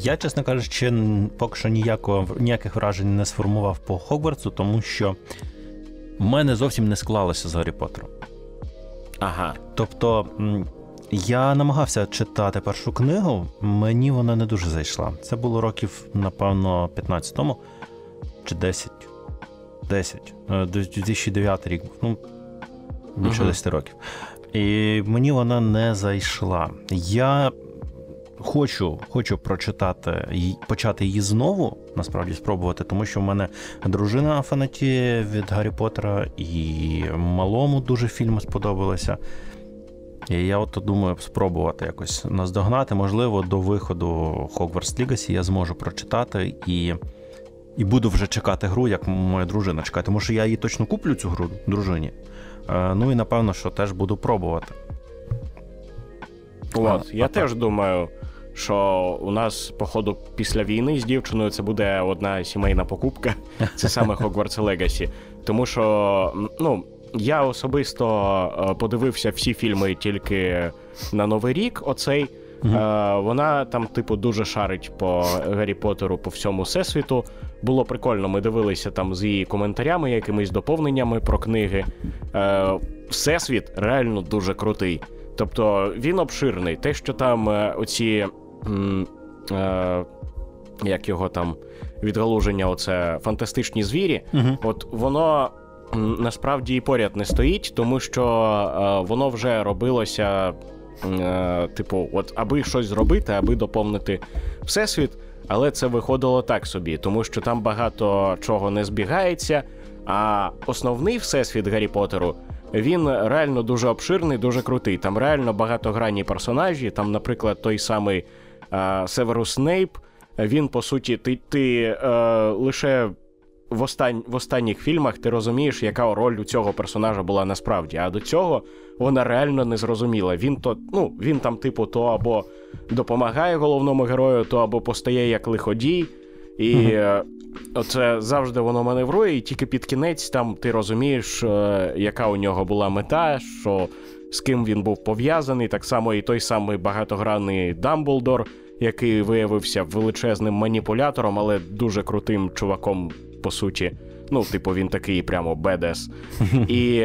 я, чесно кажучи, поки що ніяких вражень не сформував по Хогвартсу, тому що в мене зовсім не склалося з Гаррі Поттером. Ага. Тобто, я намагався читати першу книгу, мені вона не дуже зайшла. Це було років, напевно, 15 тому, чи 10. 10. 2009 рік був, ну, більше 10 років. І мені вона не зайшла. Я хочу прочитати, почати її знову, насправді, спробувати, тому що в мене дружина фанатіє від Гаррі Поттера, і малому дуже фільми сподобалися. І я от думаю спробувати якось наздогнати. Можливо, до виходу Hogwarts Legacy я зможу прочитати і буду вже чекати гру, як моя дружина чекає. Тому що я її точно куплю, цю гру, дружині. Ну і, напевно, що теж буду пробувати. От, я теж думаю, що у нас, походу, після війни з дівчиною це буде одна сімейна покупка. Це саме Hogwarts Legacy. Тому що, ну, я особисто подивився всі фільми тільки на Новий рік оцей. Вона там, типу, дуже шарить по Гаррі Поттеру, по всьому всесвіту. Було прикольно, ми дивилися там з її коментарями, якимись доповненнями про книги. Всесвіт реально дуже крутий. Тобто він обширний. Те, що там оці, як його там, відгалуження, оце фантастичні звірі, от воно насправді і поряд не стоїть, тому що воно вже робилося, типу, от аби щось зробити, аби доповнити всесвіт, але це виходило так собі, тому що там багато чого не збігається, а основний всесвіт Гаррі Поттеру, він реально дуже обширний, дуже крутий, там реально багатогранні персонажі, там, наприклад, той самий Северус Снейп, він, по суті, ти лише в останніх фільмах ти розумієш, яка роль у цього персонажа була насправді, а до цього вона реально не зрозуміла. Він там, типу, то або допомагає головному герою, то або постає як лиходій, і оце завжди воно маневрує, і тільки під кінець там ти розумієш, яка у нього була мета, що з ким він був пов'язаний, так само і той самий багатогранний Дамблдор, який виявився величезним маніпулятором, але дуже крутим чуваком, по суті. Ну, типу, він такий прямо бедес. І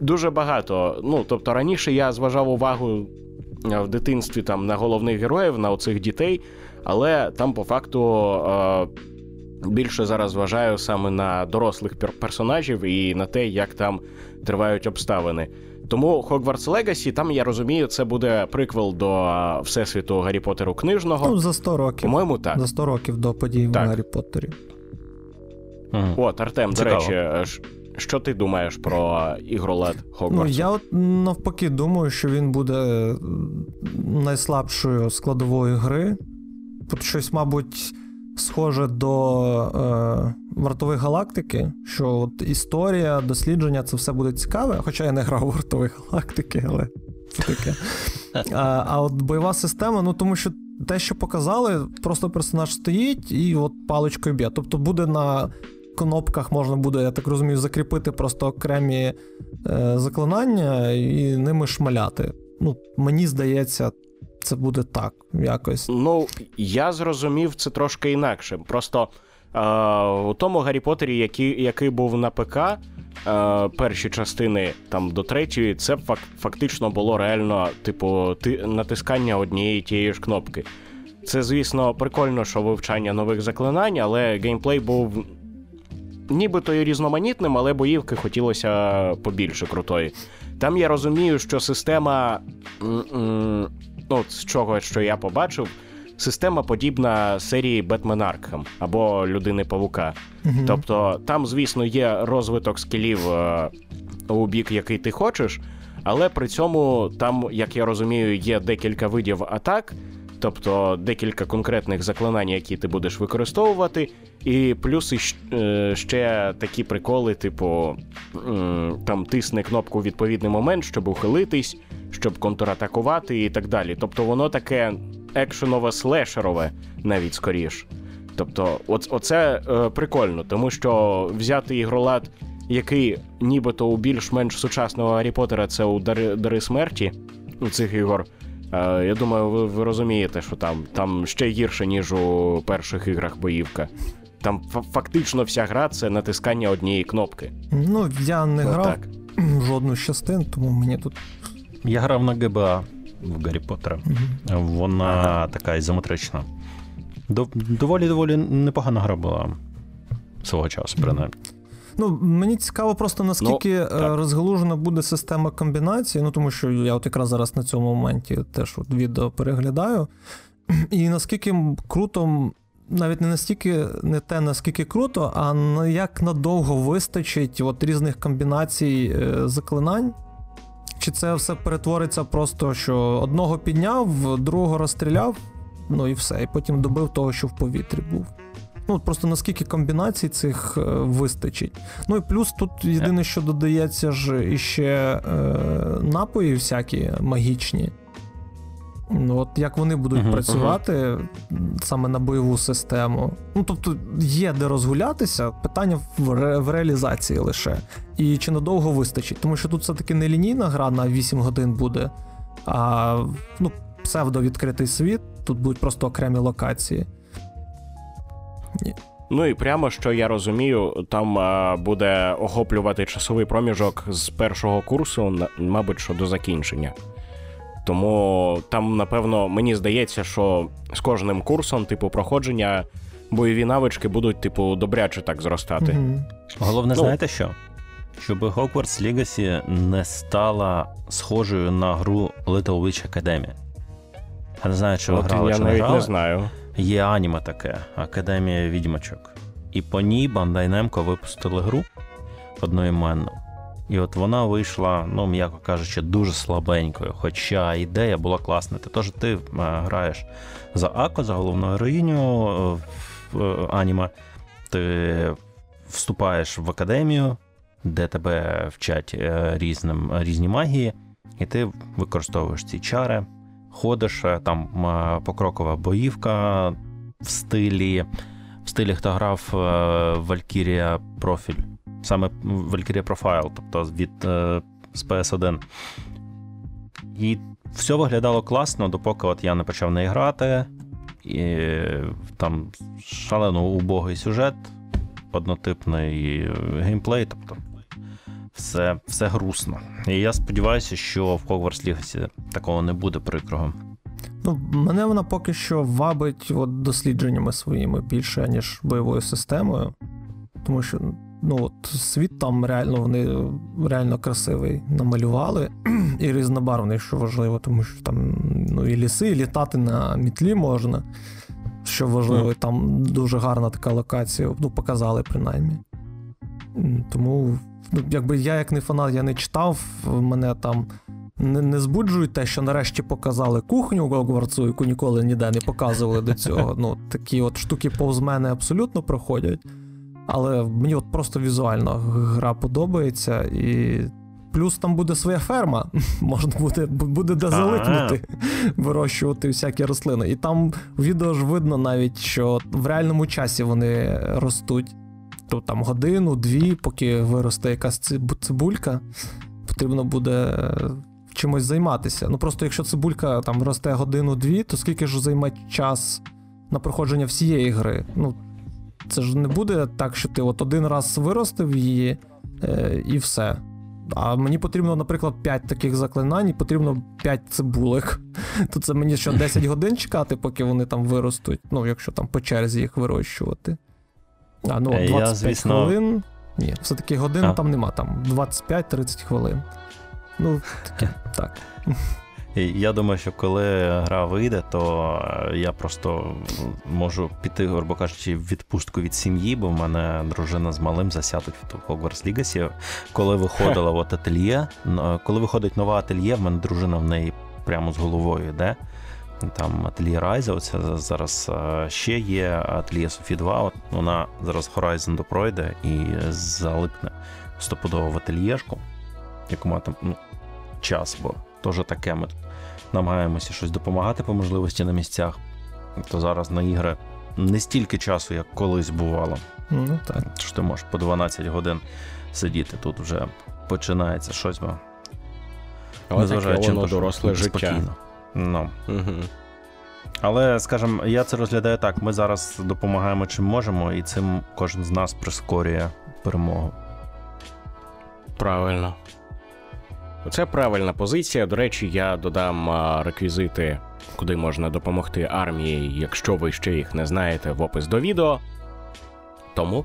дуже багато. Ну, тобто, раніше я зважав увагу в дитинстві там на головних героїв, на оцих дітей, але там, по факту, більше зараз зважаю саме на дорослих персонажів і на те, як там тривають обставини. Тому Hogwarts Legacy, там, я розумію, це буде приквел до всесвіту Гаррі Поттеру книжного. Ну, за 100 років. По-моєму, так. За 100 років до подій в Гаррі Поттері. От, Артем, цікаво. До речі, що ти думаєш про ігролад Хогвартсу? Ну, я от навпаки думаю, що він буде найслабшою складовою гри. Тут щось, мабуть, схоже до Вартової Галактики, що от історія, дослідження, це все буде цікаве, хоча я не грав у Вартової Галактики, але це таке. А от бойова система, ну тому що те, що показали, просто персонаж стоїть і от паличкою б'є. Тобто буде на кнопках, можна буде, я так розумію, закріпити просто окремі заклинання і ними шмаляти. Ну, мені здається, це буде так якось. Ну, я зрозумів це трошки інакше. Просто у тому Гаррі Поттері, який був на ПК, перші частини там до третьої, це фактично було реально типу натискання однієї тієї ж кнопки. Це, звісно, прикольно, що вивчання нових заклинань, але геймплей був нібито і різноманітним, але боївки хотілося побільше крутої. Там я розумію, що система, ну, з чого, що я побачив, система подібна серії «Бетмен Аркхем» або «Людини-павука». Mm-hmm. Тобто там, звісно, є розвиток скілів у бік, який ти хочеш, але при цьому там, як я розумію, є декілька видів атак, тобто декілька конкретних заклинань, які ти будеш використовувати, і плюс ще такі приколи, типу, там тисни кнопку у відповідний момент, щоб ухилитись, щоб контратакувати і так далі. Тобто воно таке екшенове-слешерове навіть скоріш. Тобто оце прикольно, тому що взяти ігролад, який нібито у більш-менш сучасного Гаррі Поттера, це у Дари Смерті, у цих ігор, я думаю, ви розумієте, що там ще гірше, ніж у перших іграх боївка. Там фактично вся гра — це натискання однієї кнопки. Ну, я не грав жодну з частин, тому мені тут... Я грав на ГБА в Гаррі Поттера. Угу. Вона така ізометрична. Доволі-доволі непогана гра була свого часу, принаймні. Ну, мені цікаво просто, наскільки розгалужена буде система комбінацій, ну, тому що я от якраз зараз на цьому моменті теж от відео переглядаю, і наскільки круто, навіть не настільки, не те, наскільки круто, а як надовго вистачить от різних комбінацій заклинань, чи це все перетвориться просто, що одного підняв, другого розстріляв, ну і все, і потім добив того, що в повітрі був. Ну, просто наскільки комбінацій цих вистачить. Ну і плюс тут єдине, що додається ж іще напої всякі магічні. Ну, от як вони будуть працювати саме на бойову систему. Ну, тобто є де розгулятися, питання в реалізації лише. І чи надовго вистачить? Тому що тут все-таки не лінійна гра на 8 годин буде, а ну, псевдо-відкритий світ, тут будуть просто окремі локації. Ні. Ну і прямо, що я розумію, там буде охоплювати часовий проміжок з першого курсу, мабуть, що до закінчення. Тому там, напевно, мені здається, що з кожним курсом, типу, проходження бойові навички будуть, типу, добряче так зростати. Mm-hmm. Головне, знаєте що? Щоб Hogwarts Legacy не стала схожою на гру Little Witch Academy. Я не знаю, чи ви грали, чи не грали. Я навіть не знаю. Є аніме таке, Академія відьмачок. І по ній Бандай Немко випустили гру одноіменну. І от вона вийшла, ну, м'яко кажучи, дуже слабенькою. Хоча ідея була класна. Тож ти граєш за Ако, за головну героїню аніме. Ти вступаєш в академію, де тебе вчать різні магії. І ти використовуєш ці чари. Ходиш, там покрокова боївка в стилі, хто грав Valkyria профіль, саме Valkyria Profile, тобто від PS1. І все виглядало класно, допоки от я не почав не грати, і там шалено убогий сюжет, однотипний геймплей, тобто все грустно. І я сподіваюся, що в Hogwarts Legacy такого не буде прикрого. Ну, мене вона поки що вабить от дослідженнями своїми більше, ніж бойовою системою. Тому що, ну, от світ там реально, вони реально красивий намалювали. І різнобарвний, що важливо, тому що там, ну, і ліси, і літати на мітлі можна. Що важливо, і там дуже гарна така локація. Ну, показали, принаймні. Тому... Якби я як не фанат, я не читав, мене там не збуджують те, що нарешті показали кухню Гогвартсу, яку ніколи ніде не показували до цього. Ну, такі от штуки повз мене абсолютно проходять, але мені от просто візуально гра подобається, і плюс там буде своя ферма, можна буде де залипнути, вирощувати всякі рослини. І там у відео ж видно навіть, що в реальному часі вони ростуть. То там годину-дві, поки виросте якась цибулька, потрібно буде чимось займатися. Ну просто якщо цибулька там росте годину-дві, то скільки ж займе час на проходження всієї гри? Ну, це ж не буде так, що ти от один раз виростив її і все. А мені потрібно, наприклад, 5 таких заклинань, і потрібно 5 цибулик. То це мені що 10 годин чекати, поки вони там виростуть, ну якщо там по черзі їх вирощувати. А, ну, 25 хвилин. Ні, все-таки годин там нема, там 25-30 хвилин. Ну, таке, так. Я думаю, що коли гра вийде, то я просто можу піти, грубо кажучи, в відпустку від сім'ї, бо в мене дружина з малим засядуть в Hogwarts Legacy. Коли виходила от ательє, коли виходить нова ательє, в мене дружина в неї прямо з головою йде. Там ательє Райза, зараз ще є ательє Софі 2, от вона зараз Horizon допройде і залипне стопудово в ательєшку, яку має там час, бо теж таке ми намагаємося щось допомагати по можливості на місцях, то зараз на ігри не стільки часу, як колись бувало. Ну, так. Тож ти можеш по 12 годин сидіти, тут вже починається щось, бо незважаючи на доросле життя. Спокійно. Ну. Угу. Але, скажімо, я це розглядаю так, ми зараз допомагаємо чим можемо, і цим кожен з нас прискорює перемогу. Правильно. Це правильна позиція. До речі, я додам реквізити, куди можна допомогти армії, якщо ви ще їх не знаєте, в опис до відео. Тому.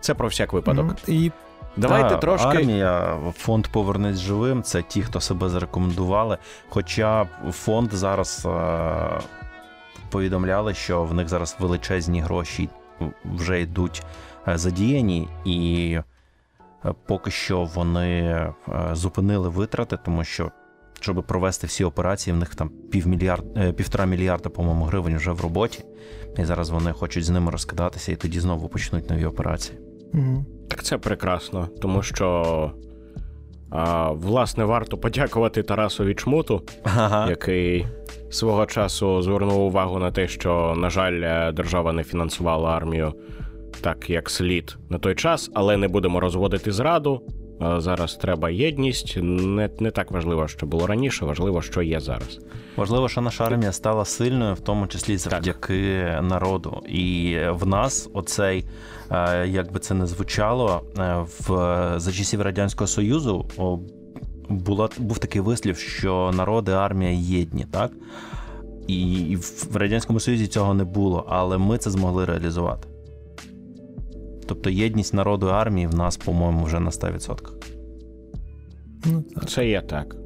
Це про всяк випадок. І давайте трошки... Армія, фонд «Повернись живим» — це ті, хто себе зарекомендували. Хоча фонд зараз повідомляли, що в них зараз величезні гроші вже йдуть задіяні, і поки що вони зупинили витрати, тому що, щоб провести всі операції, в них там 1,5 мільярда, по-моєму, гривень вже в роботі. І зараз вони хочуть з ними розкидатися, і тоді знову почнуть нові операції. Угу. Так це прекрасно, тому що, власне, варто подякувати Тарасові Чмуту, який свого часу звернув увагу на те, що, на жаль, держава не фінансувала армію так, як слід на той час, але не будемо розводити зраду. Зараз треба єдність. Не так важливо, що було раніше, важливо, що є зараз. Важливо, що наша армія стала сильною, в тому числі завдяки народу. І в нас оцей, як би це не звучало, за часів Радянського Союзу був такий вислів, що народи, армія єдні, так? І в Радянському Союзі цього не було, але ми це змогли реалізувати. Тобто єдність народу і армії в нас, по-моєму, вже на 100%. Це є так.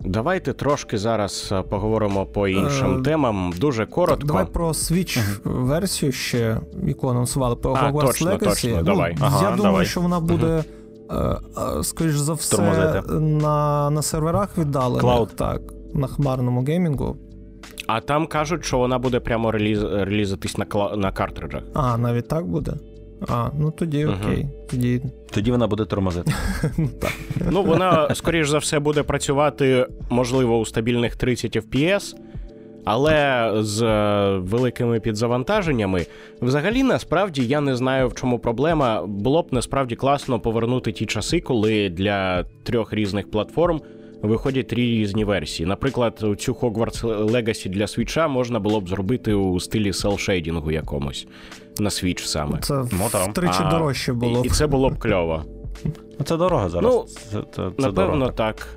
Давайте трошки зараз поговоримо по іншим темам. Дуже коротко. Так, давай про Switch-версію ще, яку анонсували, про Hogwarts Legacy. Точно, давай. Я думаю, що вона буде, скоріш за все, на серверах віддалена. Так, на хмарному геймінгу. А там кажуть, що вона буде прямо релізатись на картриджах. А, навіть так буде? А, ну тоді окей. Тоді вона буде тормозити. Ну, вона, скоріш за все, буде працювати, можливо, у стабільних 30 FPS, але з великими підзавантаженнями. Взагалі, насправді, я не знаю, в чому проблема. Було б, насправді, класно повернути ті часи, коли для трьох різних платформ виходять три різні версії. Наприклад, цю Hogwarts Legacy для Switch'а можна було б зробити у стилі селшейдінгу якомусь. На Switch саме. Це втричі дорожче було б. І це було б кльово. Це дорога зараз. Ну, це напевно дорога. Так.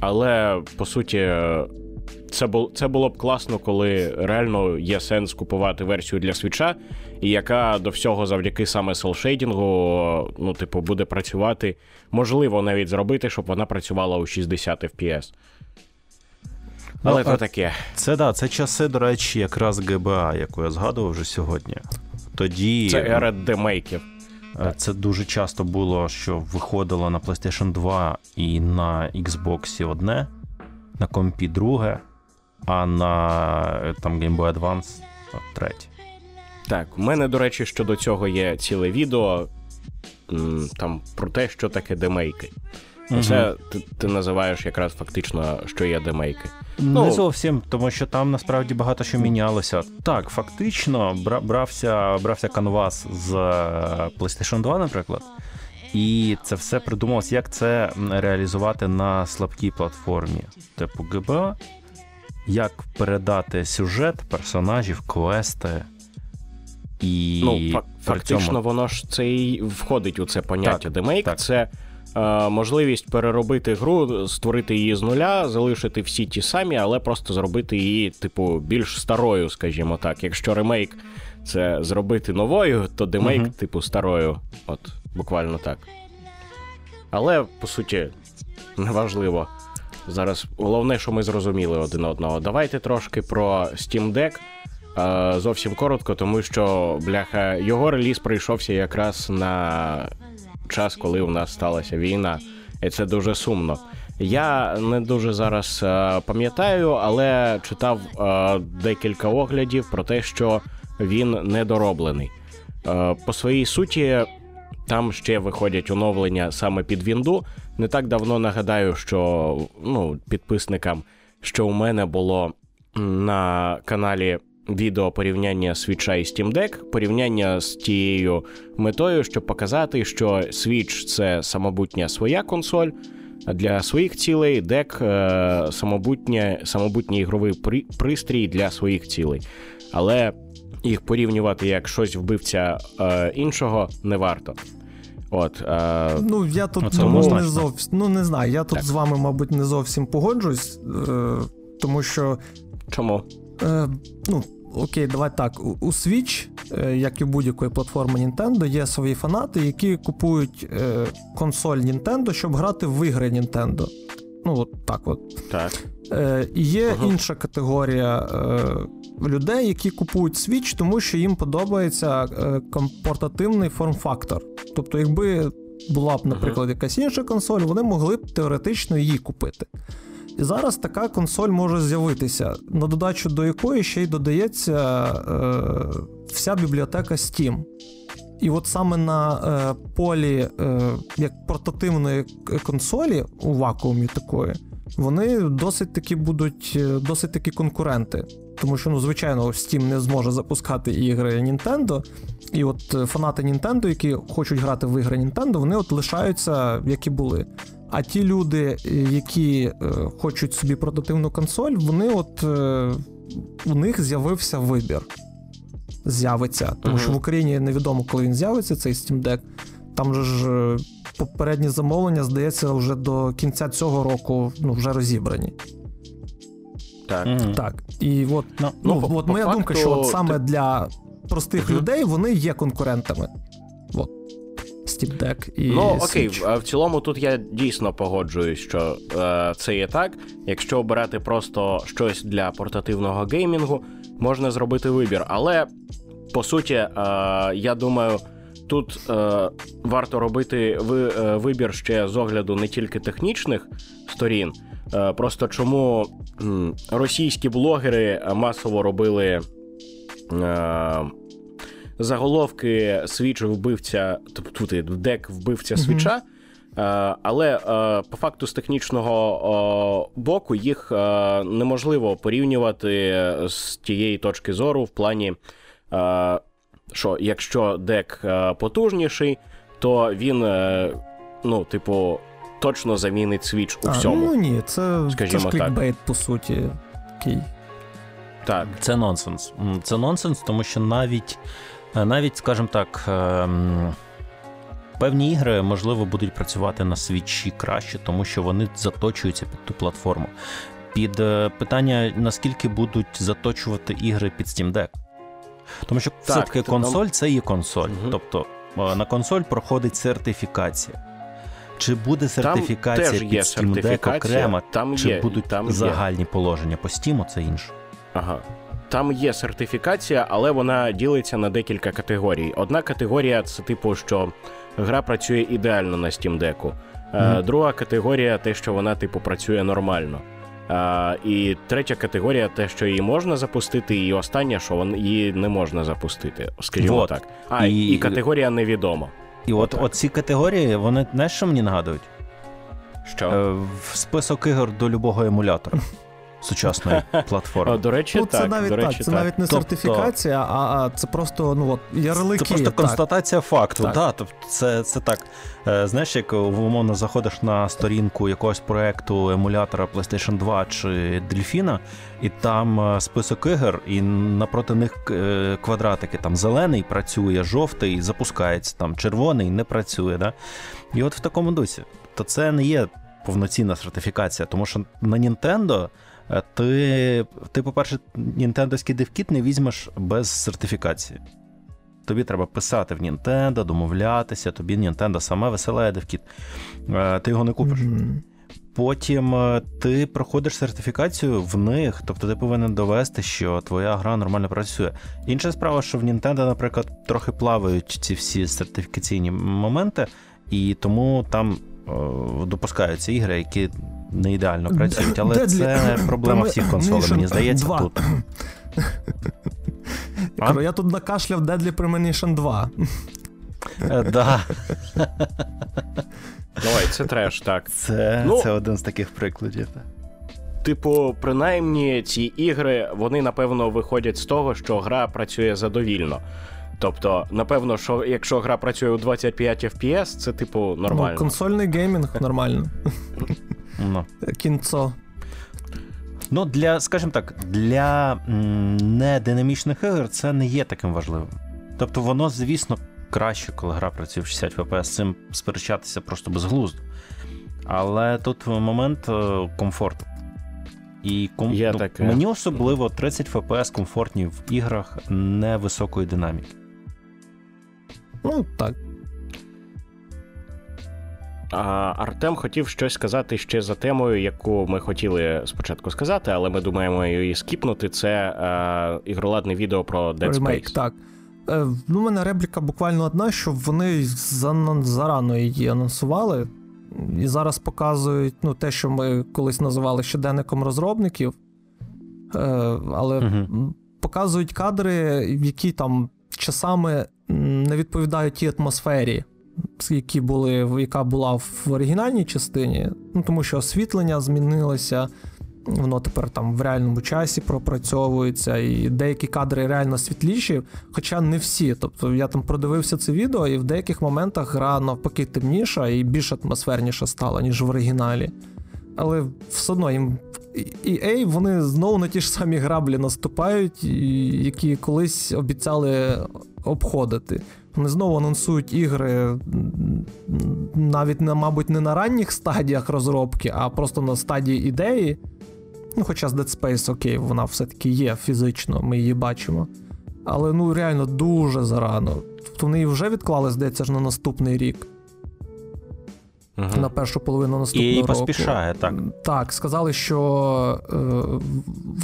Але, по суті, це було б класно, коли реально є сенс купувати версію для Switch'а, і яка до всього завдяки саме селшейдінгу, ну, типу, буде працювати. Можливо, навіть зробити, щоб вона працювала у 60 FPS. Але то таке. Це часи, до речі, якраз ГБА, яку я згадував вже сьогодні. Тоді, це ера демейків. Це дуже часто було, що виходило на PlayStation 2 і на Xbox одне, на компі друге, а на там, Game Boy Advance третє. Так, у мене, до речі, щодо цього є ціле відео там, про те, що таке демейки. Це ти називаєш якраз фактично, що є демейки. Не зовсім, тому що там насправді багато що мінялося. Так, фактично брався канвас з PlayStation 2, наприклад, і це все придумалось, як це реалізувати на слабкій платформі. Типу ГБА, як передати сюжет, персонажів, квести. І фактично воно ж це і входить у це поняття демейк. Так. Це можливість переробити гру, створити її з нуля, залишити всі ті самі, але просто зробити її, типу, більш старою, скажімо так. Якщо ремейк це зробити новою, то демейк, типу, старою. От, буквально так. Але, по суті, неважливо. Зараз головне, що ми зрозуміли один одного. Давайте трошки про Steam Deck. Зовсім коротко, тому що, бляха, його реліз прийшовся якраз на час, коли у нас сталася війна. І це дуже сумно. Я не дуже зараз пам'ятаю, але читав декілька оглядів про те, що він недороблений. По своїй суті, там ще виходять оновлення саме під Вінду. Не так давно нагадаю, що підписникам, що у мене було на каналі відео порівняння Switch'а і Steam Deck, порівняння з тією метою, щоб показати, що Switch – це самобутня своя консоль для своїх цілей, Deck – самобутній ігровий пристрій для своїх цілей. Але їх порівнювати як щось вбивця іншого не варто. От, я тут не знаю, я тут з вами, мабуть, не зовсім погоджуюсь, тому що... Чому? Окей, давай так. У Switch, як і у будь-якої платформи Nintendo, є свої фанати, які купують консоль Nintendo, щоб грати в ігри Nintendo. Так. Є інша категорія людей, які купують Switch, тому що їм подобається портативний форм-фактор. Тобто, якби була б, наприклад, якась інша консоль, вони могли б теоретично її купити. І зараз така консоль може з'явитися, на додачу до якої ще й додається вся бібліотека Steam. І от саме на полі як портативної консолі у вакуумі такої, вони досить таки конкуренти. Тому що, звичайно, Steam не зможе запускати ігри Nintendo, і от фанати Nintendo, які хочуть грати в ігри Nintendo, вони от лишаються, як і були. А ті люди, які хочуть собі портативну консоль, вони у них з'явився вибір. З'явиться. Тому що в Україні невідомо, коли він з'явиться, цей Steam Deck. Там же ж попереднє замовлення, здається, вже до кінця цього року вже розібрані. Так. Так. І от, моя факту, думка, що саме для простих людей вони є конкурентами. От. Steam Deck і Switch. В цілому тут я дійсно погоджуюсь, що це є так. Якщо обирати просто щось для портативного геймінгу, можна зробити вибір. Але, по суті, я думаю, тут варто робити вибір ще з огляду не тільки технічних сторін. Просто чому російські блогери масово робили... заголовки Switch вбивця, тобто Deck вбивця Switch'а, але по факту з технічного боку їх неможливо порівнювати з тієї точки зору в плані, що якщо Deck потужніший, то він, точно замінить Switch у всьому. Ні, це ж клікбейт, по суті, такий. Так. Це нонсенс. Це нонсенс, тому що навіть, скажімо так, певні ігри, можливо, будуть працювати на Switch'і краще, тому що вони заточуються під ту платформу. Під питання, наскільки будуть заточувати ігри під Steam Deck. Тому що все-таки консоль – це є консоль. Тобто на консоль проходить сертифікація. Чи буде сертифікація під Steam Deck окремо, чи будуть загальні положення по Steam, це інше. Ага. Там є сертифікація, але вона ділиться на декілька категорій. Одна категорія – це типу, що гра працює ідеально на Steam Deck'у. Друга категорія – те, що вона типу працює нормально. І третя категорія – те, що її можна запустити, і остання, що її не можна запустити. Скажімо так. І категорія невідома. І от ці категорії, вони, знаєш, що мені нагадують? Що? В список ігор до любого емулятора. Сучасної платформи. До речі, це навіть це навіть не сертифікація, а це просто ярлики. Це просто констатація факту. Так. Да, тобто це так. Знаєш, як умовно заходиш на сторінку якогось проекту емулятора PlayStation 2 чи Дельфіна, і там список ігор, і напроти них квадратики. Там зелений працює, жовтий запускається, там червоний не працює. Да? І от в такому дусі. То це не є повноцінна сертифікація, тому що на Nintendo Ти, по-перше, нінтендовський девкіт не візьмеш без сертифікації. Тобі треба писати в Nintendo, домовлятися, тобі Nintendo саме висилає девкіт. Ти його не купиш. Mm-hmm. Потім ти проходиш сертифікацію в них, тобто ти повинен довести, що твоя гра нормально працює. Інша справа, що в Nintendo, наприклад, трохи плавають ці всі сертифікаційні моменти, і тому там допускаються ігри, які не ідеально працюють. Але це проблема всіх консолей, мені здається, тут. Я тут накашляв Deadly Premonition 2. Так. Ой, це треш, так. Це один з таких прикладів. Типу, принаймні, ці ігри, вони, напевно, виходять з того, що гра працює задовільно. Тобто, напевно, що якщо гра працює у 25 FPS, це, типу, нормально. Ну, консольний геймінг нормально. Кінцо. Ну, для, скажімо так, для нединамічних ігор це не є таким важливим. Тобто, воно, звісно, краще, коли гра працює в 60 FPS, з цим сперечатися просто безглуздо. Але тут момент комфорту. І мені особливо 30 FPS комфортні в іграх невисокої динаміки. Ну, так. Артем хотів щось сказати ще за темою, яку ми хотіли спочатку сказати, але ми думаємо її скіпнути. Це ігроладне відео про Dead Space. Remake, так. У мене репліка буквально одна, що вони зарано її анонсували і зараз показують те, що ми колись називали щоденником розробників, але показують кадри, які там часами не відповідають тій атмосфері, яка була в оригінальній частині, тому що освітлення змінилося. Воно тепер там в реальному часі пропрацьовується, і деякі кадри реально світліші, хоча не всі. Тобто я там продивився це відео, і в деяких моментах гра навпаки темніша і більш атмосферніша стала, ніж в оригіналі. Але все одно їм EA, вони знову на ті ж самі граблі наступають, які колись обіцяли обходити. Вони знову анонсують ігри навіть, мабуть, не на ранніх стадіях розробки, а просто на стадії ідеї. Хоча з Dead Space, окей, вона все-таки є фізично, ми її бачимо. Але, реально дуже зарано. Тобто вони її вже відклали, здається, ж на наступний рік. На першу половину наступного року. І поспішає, так. Так, сказали, що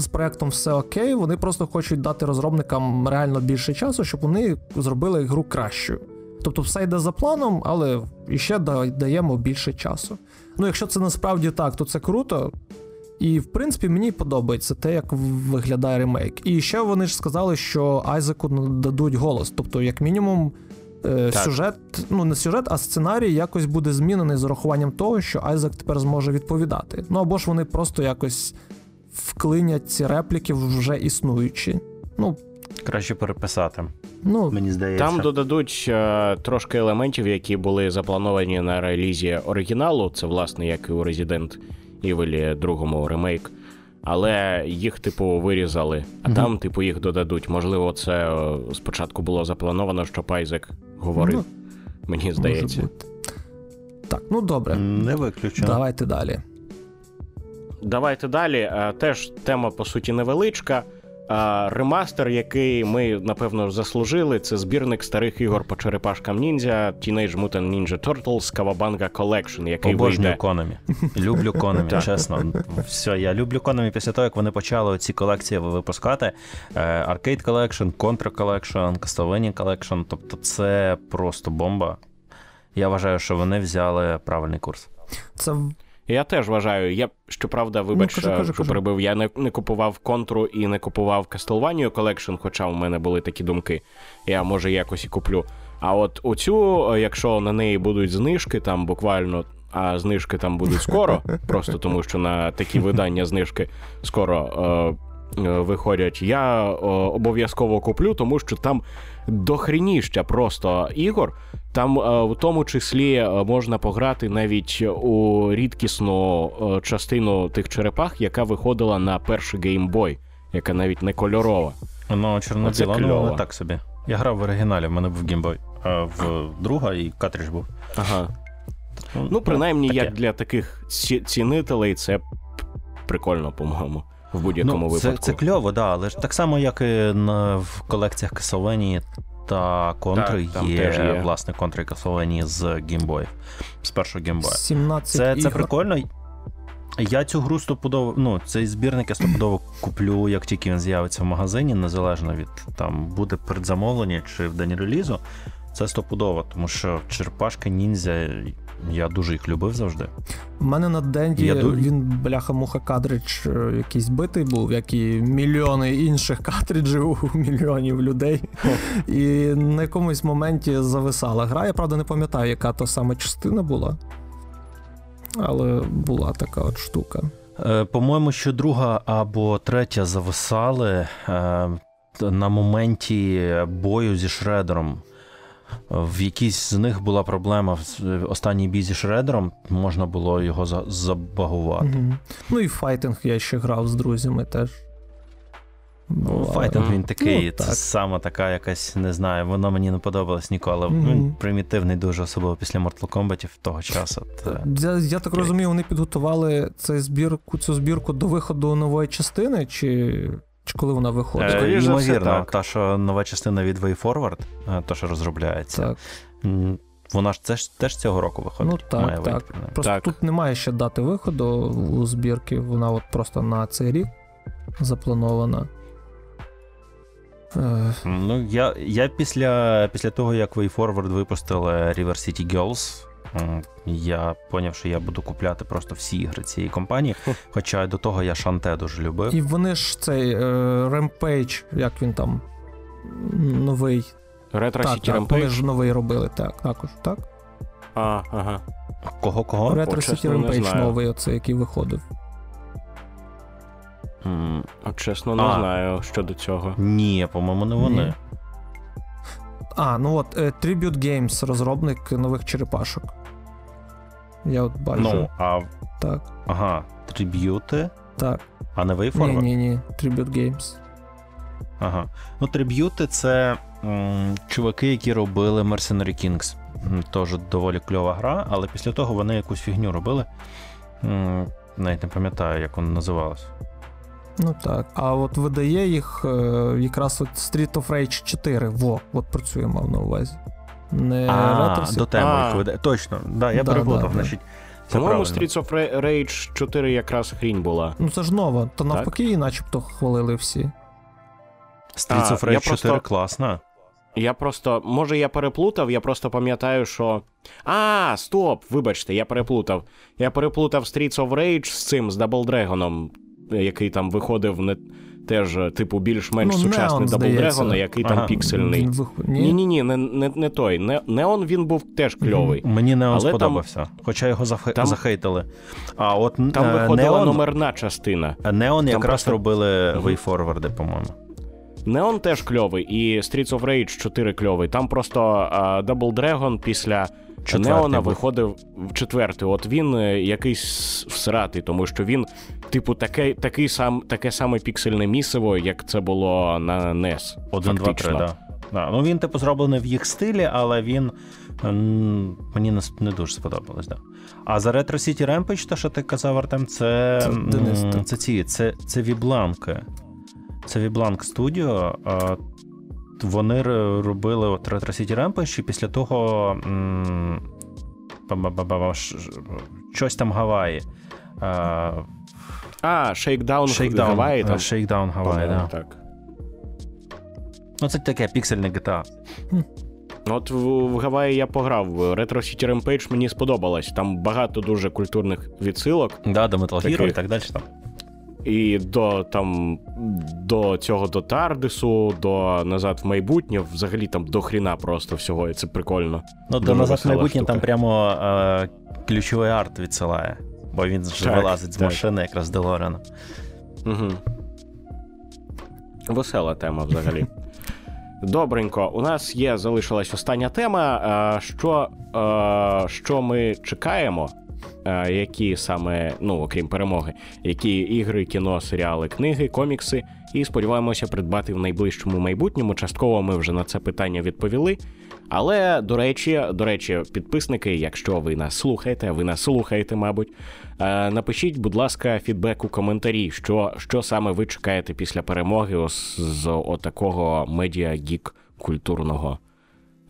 з проєктом все окей, вони просто хочуть дати розробникам реально більше часу, щоб вони зробили гру кращою. Тобто все йде за планом, але іще даємо більше часу. Якщо це насправді так, то це круто. І, в принципі, мені подобається те, як виглядає ремейк. І ще вони ж сказали, що Айзеку дадуть голос. Тобто, як мінімум, сюжет, не сюжет, а сценарій якось буде змінений з урахуванням того, що Айзек тепер зможе відповідати. Або ж вони просто якось вклинять ці репліки в вже існуючі. Краще переписати, мені здається. Там додадуть трошки елементів, які були заплановані на релізі оригіналу. Це, власне, як і у Resident Evil другому ремейк. Але їх, вирізали. А там, їх додадуть. Можливо, це спочатку було заплановано, що Айзек говорив. Мені здається. Так, добре. Не виключено. Давайте далі. Теж тема, по суті, невеличка. Ремастер, який ми, напевно, заслужили, це збірник старих ігор по черепашкам ніндзя Teenage Mutant Ninja Turtles Kawabanga Collection, який вийде... Konami. Люблю Konami, чесно. Все, я люблю Konami після того, як вони почали ці колекції випускати. Arcade Collection, Contra Collection, Castlevania Collection, тобто це просто бомба. Я вважаю, що вони взяли правильний курс. Це... Я теж вважаю, я, щоправда, що перебив, я не купував Контру і не купував Castlevania Collection, хоча у мене були такі думки, я, може, якось і куплю. А от оцю, якщо на неї будуть знижки, там буквально, а знижки там будуть скоро, просто тому, що на такі видання знижки скоро виходять, я обов'язково куплю, тому що там дохрініща просто ігор. Там в тому числі можна пограти навіть у рідкісну частину тих черепах, яка виходила на перший геймбой, яка навіть не кольорова. Ну, чорно-біла, але так собі. Я грав в оригіналі, в мене був геймбой, а в друга і картридж був. Ага. Принаймні, таке. Як для таких цінителей, це прикольно, по-моєму. в будь-якому випадку. Це кльово, да, але ж так само, як і в колекціях Castlevania та Контри, є власне Контри і Castlevania з геймбоїв, з першого геймбоя. 17 ігор. Це прикольно. Я цю гру стопудово, ну, цей збірник я стопудово куплю, як тільки він з'явиться в магазині, незалежно від, там, буде передзамовлення чи в день релізу. Це стопудово, тому що черепашки ніндзя, я дуже їх любив завжди. У мене на Денді він, бляха-муха, картридж якийсь битий був, як і мільйони інших картриджів у мільйонів людей. І на якомусь моменті зависала гра. Я, правда, не пам'ятаю, яка то саме частина була. Але була така от штука. По-моєму, що друга або третя зависали на моменті бою зі Шредером. В якійсь з них була проблема, останній бій зі Шредером, можна було його забагувати. Угу. Ну і файтинг я ще грав з друзями теж. Файтинг він такий, ну, так. Це саме така якась, не знаю, воно мені не подобалось ніколи. Він примітивний дуже, особливо після Mortal Kombat того часу. Я так розумію, вони підготували цю збірку до виходу нової частини, чи коли вона виходить? Ймовірно, та, що нова частина від WayForward, та, що розробляється, так. Вона ж теж цього року виходить. Ну так, має так. Вийти, просто так. Тут немає ще дати виходу у збірки, вона от просто на цей рік запланована. Ну, я після того, як WayForward випустили River City Girls, я поняв, що я буду купляти просто всі ігри цієї компанії, хоча до того я Шанте дуже любив. І вони ж цей Rampage, як він там, новий. Retro City Rampage? Вони ж новий робили, так, також, так? Ага. Кого? Retro City Rampage новий, оцей, який виходив. Чесно, не знаю, що до цього. Ні, по-моєму, не вони. Ні. Ну от, Tribute Games, розробник нових черепашок. Я от бачу. Так. Ага, Tribute? Так. А не WayForward? Ні, Tribute Games. Ага. Ну, Tribute — це чуваки, які робили Mercenary Kings. Тож доволі кльова гра, але після того вони якусь фігню робили. Навіть не пам'ятаю, як вона називалась. Ну так, а от видає їх якраз от Street of Rage 4, от про цю я мав на увазі. Не до теми їх видає, точно, да, я переплутав, значить. По-моєму, Street of Rage 4 якраз хрінь була. Ну це ж нова, то навпаки її начебто хвалили всі. Street of Rage 4 класна. Може я переплутав, я просто пам'ятаю, що... Стоп, вибачте, я переплутав. Я переплутав Streets of Rage з цим, з Double Dragon'ом. Який там виходив теж, типу, більш-менш сучасний Double Dragon, який там піксельний. Ні, не той. Неон він був теж кльовий. Мені Неон сподобався, хоча його захейтили. А от там виходила номерна частина. Неон якраз робили WayForward, по-моєму. Неон теж кльовий, і Streets of Rage 4 кльовий. Там просто Double Dragon після Неона виходив в четвертий. От він якийсь всратий, тому що він, типу, таке саме піксельне місиво, як це було на NES. 1, 2, 3, так. Ну він, типу, зроблений в їх стилі, але він мені не дуже сподобалось, так. А за Retro City Rampage, то що ти казав, Артем, це вібламки. Це Вібланк Студіо. Вони робили от Retro City Rampage, і після того щось там Гаваї. Shakedown Гаваї, да. Так. Ну це таке піксельне GTA. От в Гаваї я пограв. Retro City Rampage мені сподобалось. Там багато дуже культурних відсилок. Да, до Metal Hero і так далі там. І до цього, до Тардису, до Назад в майбутнє, взагалі там до хріна просто всього, і це прикольно. Ну, до Назад в майбутнє штука. Там прямо ключовий арт відсилає, бо він ж вилазить з машини якраз Делорена. Угу. Весела тема взагалі. Добренько, у нас залишилась остання тема, що ми чекаємо. які саме, ну, окрім перемоги, які ігри, кіно, серіали, книги, комікси, і сподіваємося придбати в найближчому майбутньому. Частково ми вже на це питання відповіли. Але, до речі, підписники, якщо ви нас слухаєте, мабуть, напишіть, будь ласка, фідбек у коментарі, що саме ви чекаєте після перемоги з отакого медіагік культурного.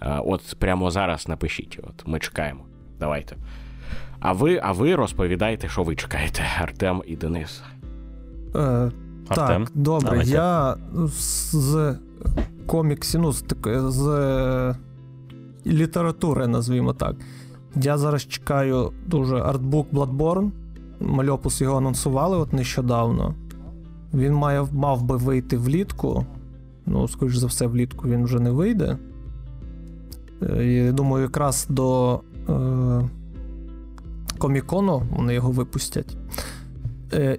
От прямо зараз напишіть, от ми чекаємо. Давайте. А ви розповідайте, що ви чекаєте, Артем і Денис. Артем? Так, добре, давайте. Я з коміксів, ну, з літератури, назвімо так. Я зараз чекаю дуже артбук Bloodborne. Мальопус його анонсували от нещодавно. Він мав би вийти влітку. Ну, скоріш за все, влітку він вже не вийде. Я думаю, якраз до Комікону вони його випустять.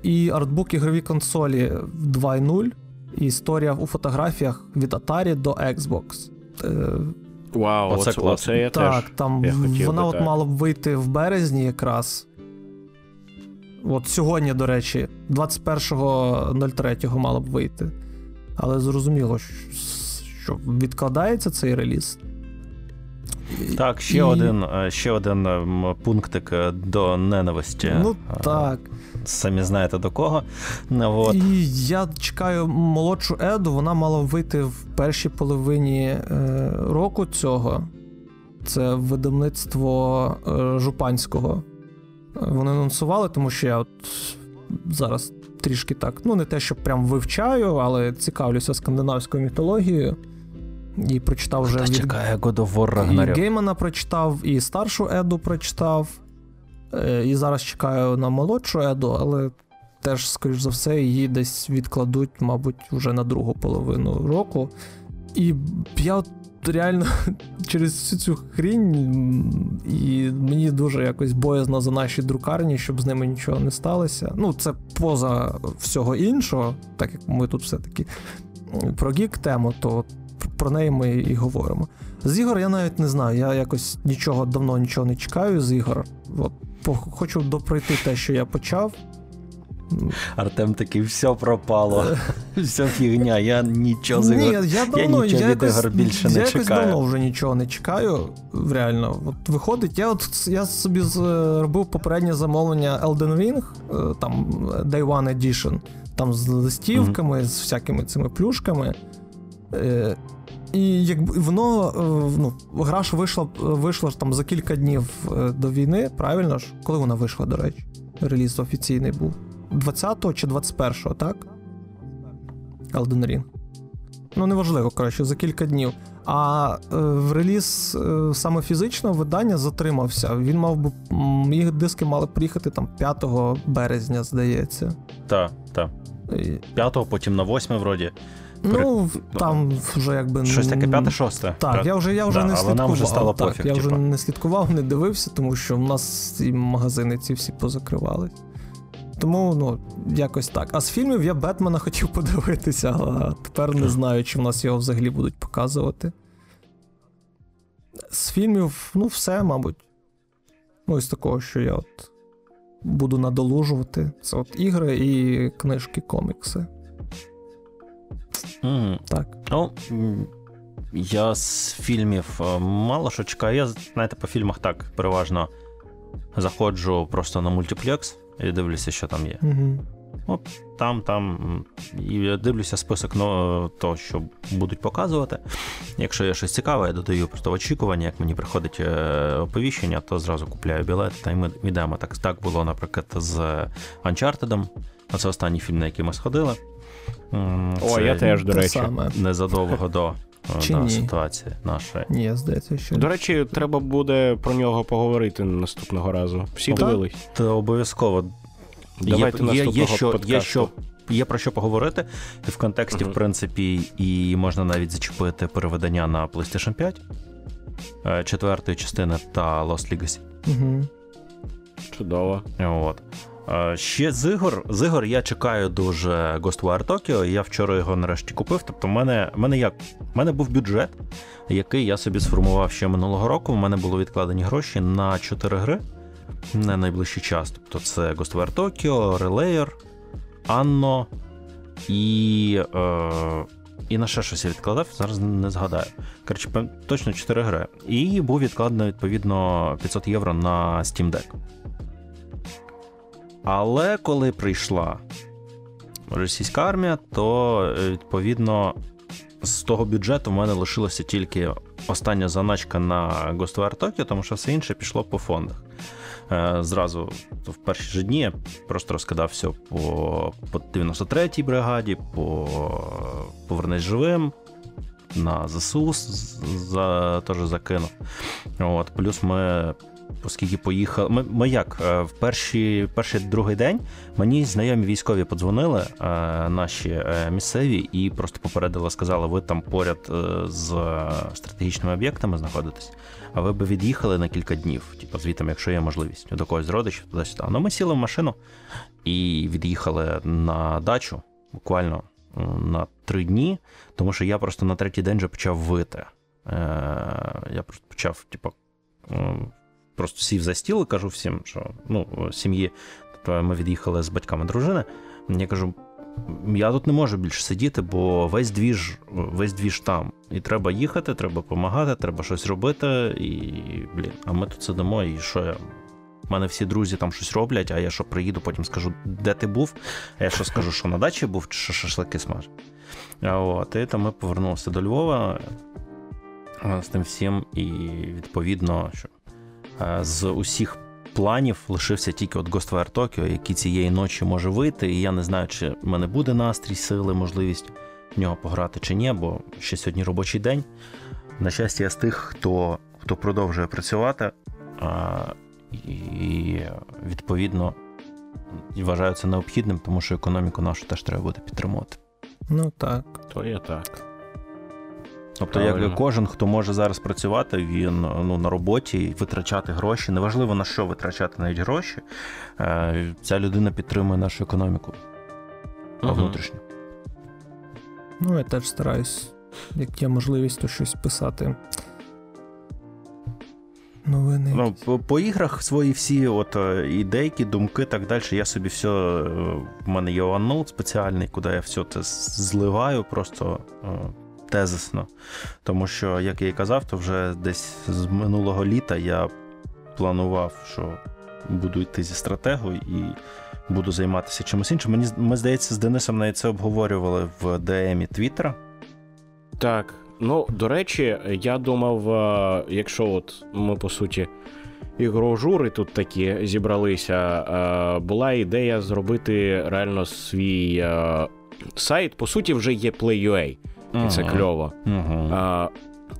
І артбук ігрові консолі 2.0. І історія у фотографіях від Atari до Xbox. Вау, оце класно. Так, там вона от мала б вийти в березні якраз. От сьогодні, до речі, 21.03 мала б вийти. Але зрозуміло, що відкладається цей реліз. Так, ще один пунктик до ненависті. Ну, так. Самі знаєте до кого. От. І я чекаю молодшу Еду, вона мала вийти в першій половині року цього. Це видавництво Жупанського. Вони анонсували, тому що я от зараз трішки так, ну не те, що прям вивчаю, але цікавлюся скандинавською міфологією. І прочитав вже чекає God of War Ragnarok. І Геймана прочитав, і старшу Еду прочитав. І зараз чекаю на молодшу Еду, але теж, скоріш за все, її десь відкладуть, мабуть, вже на другу половину року. І я от реально через всю цю хрінь, і мені дуже якось боязно за наші друкарні, щоб з ними нічого не сталося. Ну, це поза всього іншого, так як ми тут все-таки про гік-тему, то про неї ми і говоримо. З ігор я навіть не знаю, я якось давно нічого не чекаю з ігор. От, хочу допройти те, що я почав. Артем такий, все пропало, все фігня, я нічого з ігор, я від ігор більше не чекаю. Я якось давно вже нічого не чекаю, реально. От виходить, я собі зробив попереднє замовлення Elden Ring, там Day One Edition, там з листівками, з всякими цими плюшками. І якби воно, ну, гра ж вийшла там за кілька днів до війни, правильно ж? Коли вона вийшла, до речі? Реліз офіційний був. 20-го чи 21-го, так? Elden Ring. Ну, неважливо, коротше, за кілька днів. А реліз саме фізичного видання затримався. Він мав би, їх диски мали приїхати там 5 березня, здається. Так, так. 5-го, потім на 8-й, вроді. Ну, там вже якби... Щось таке 5-6. Так, я вже не слідкував. Нам вже стало пофіг. Я вже не слідкував, не дивився, тому що в нас і магазини ці всі позакривали. Тому, ну, якось так. А з фільмів я Бетмена хотів подивитися, а тепер не знаю, чи в нас його взагалі будуть показувати. З фільмів, ну, все, мабуть. Ну, із такого, що я от буду надолужувати. Це от ігри і книжки, комікси. Так. Ну, я з фільмів мало що чекаю. Я, знаєте, по фільмах так переважно заходжу просто на мультиплекс і дивлюся, що там є. Оп, там. І дивлюся список того, що будуть показувати. Якщо є щось цікаве, я додаю просто в очікування. Як мені приходить оповіщення, то зразу купляю білет та й ми йдемо. Так було, наприклад, з Uncharted. Це останній фільм, на який ми сходили. О, я теж, до речі, незадовго до ситуації нашої. Ні, здається, що... До речі, треба буде про нього поговорити наступного разу. Всі дивились? Та обов'язково. Давайте наступного подкасту. Є про що поговорити. В контексті, в принципі, і можна навіть зачепити переведення на PlayStation 5, четвертої частини та Lost Legacy. Чудово. От. Ще з ігор. З ігор я чекаю дуже Ghostwire Tokyo, я вчора його нарешті купив. Тобто в мене був бюджет, який я собі сформував ще минулого року. В мене були відкладені гроші на 4 гри. на найближчий час. Тобто це Ghostwire Tokyo, Relayer, Anno і на ще щось я відкладав, зараз не згадаю. Коротше, точно 4 гри. І був відкладено, відповідно, 500 євро на Steam Deck. Але коли прийшла російська армія, то, відповідно, з того бюджету в мене лишилося тільки остання заначка на Ghostwire Tokyo, тому що все інше пішло по фондах. Зразу в перші ж дні я просто розкидав все по 93-й бригаді, повернись живим, на ЗСУ теж закинув. От, плюс ми, оскільки поїхали, ми як, в перший-другий день мені знайомі військові подзвонили, наші місцеві, і просто попередили, сказали, ви там поряд з стратегічними об'єктами знаходитесь, а ви б від'їхали на кілька днів, типу, звітом, якщо є можливість, до когось з родичів, туди-сюди. Ну, ми сіли в машину і від'їхали на дачу, буквально на 3 дні, тому що я просто на 3-й день вже почав вити. Я просто почав, типу, просто сів за стіл і кажу всім, що, ну, сім'ї, тобто ми від'їхали з батьками дружини, я кажу, я тут не можу більше сидіти, бо весь двіж там. І треба їхати, треба допомагати, треба щось робити, і, блін, а ми тут сидимо, і що я... У мене всі друзі там щось роблять, а я що приїду, потім скажу, де ти був, а я що скажу, що на дачі був, чи що шашлики смажу. От, і там ми повернулися до Львова з тим всім, і, відповідно, що з усіх планів лишився тільки от Ghostwire Tokyo, який цієї ночі може вийти, і я не знаю, чи в мене буде настрій, сили, можливість в нього пограти чи ні, бо ще сьогодні робочий день. На щастя, я з тих, хто продовжує працювати, і, відповідно, вважаю це необхідним, тому що економіку нашу теж треба буде підтримувати. Ну так. То є так. Тобто, якби кожен, хто може зараз працювати, він, ну, на роботі, витрачати гроші, неважливо на що витрачати навіть гроші, ця людина підтримує нашу економіку, внутрішню. Ну, я теж стараюсь, як є можливість, то щось писати. Новини. Ну, по іграх свої всі от ідейки, думки, так далі, я собі все, в мене є OneNote спеціальний, куди я все це зливаю, просто... тезисно. Тому що, як я і казав, то вже десь з минулого літа я планував, що буду йти зі стратегу і буду займатися чимось іншим. Ми, здається, з Денисом навіть це обговорювали в DM-і Twitter. Так. Ну, до речі, я думав, якщо от ми, по суті, ігрожури тут такі зібралися, була ідея зробити реально свій сайт. По суті, вже є Play.ua. І це кльово.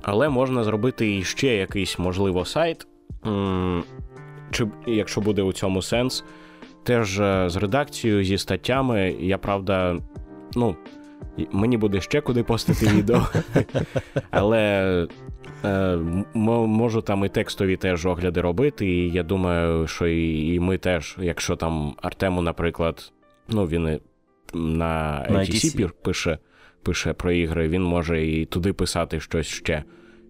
Але можна зробити і ще якийсь, можливо, сайт, чи, якщо буде у цьому сенс, теж з редакцією, зі статтями. Я, правда, ну, мені буде ще куди постити відео, але можу там і текстові теж огляди робити, і я думаю, що і ми теж, якщо там Артему, наприклад, ну, він на ETC пише про ігри, він може і туди писати щось ще,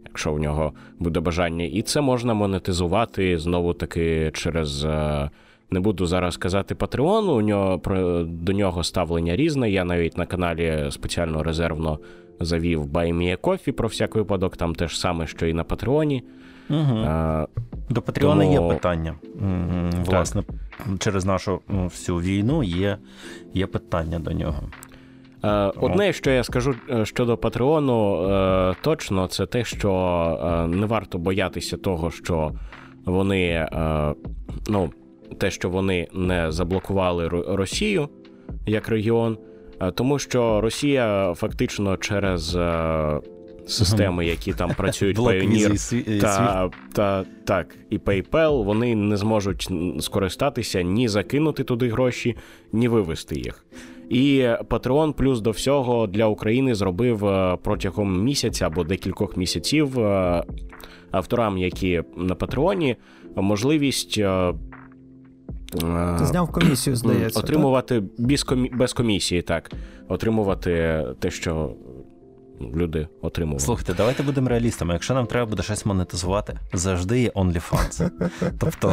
якщо в нього буде бажання. І це можна монетизувати, знову-таки, через, не буду зараз казати, Patreon, у нього, до нього ставлення різне, я навіть на каналі спеціально резервно завів Buy Me a Coffee про всяк випадок, там те ж саме, що і на Патреоні. Угу. До Патреона тому... є питання. Власне, так. Через нашу всю війну є питання до нього. Одне, що я скажу щодо Патреону, точно, це те, що не варто боятися того, що вони, ну, те, що вони не заблокували Росію як регіон, тому що Росія фактично через системи, які там працюють, Payoneer і PayPal, вони не зможуть скористатися, ні закинути туди гроші, ні вивести їх. І Patreon плюс до всього для України зробив протягом місяця або декількох місяців авторам, які на Патреоні, можливість зняв комісію, здається, отримувати без комісії, так, отримувати те, що люди отримували. Слухайте, давайте будемо реалістами. Якщо нам треба буде щось монетизувати, завжди є OnlyFans. Тобто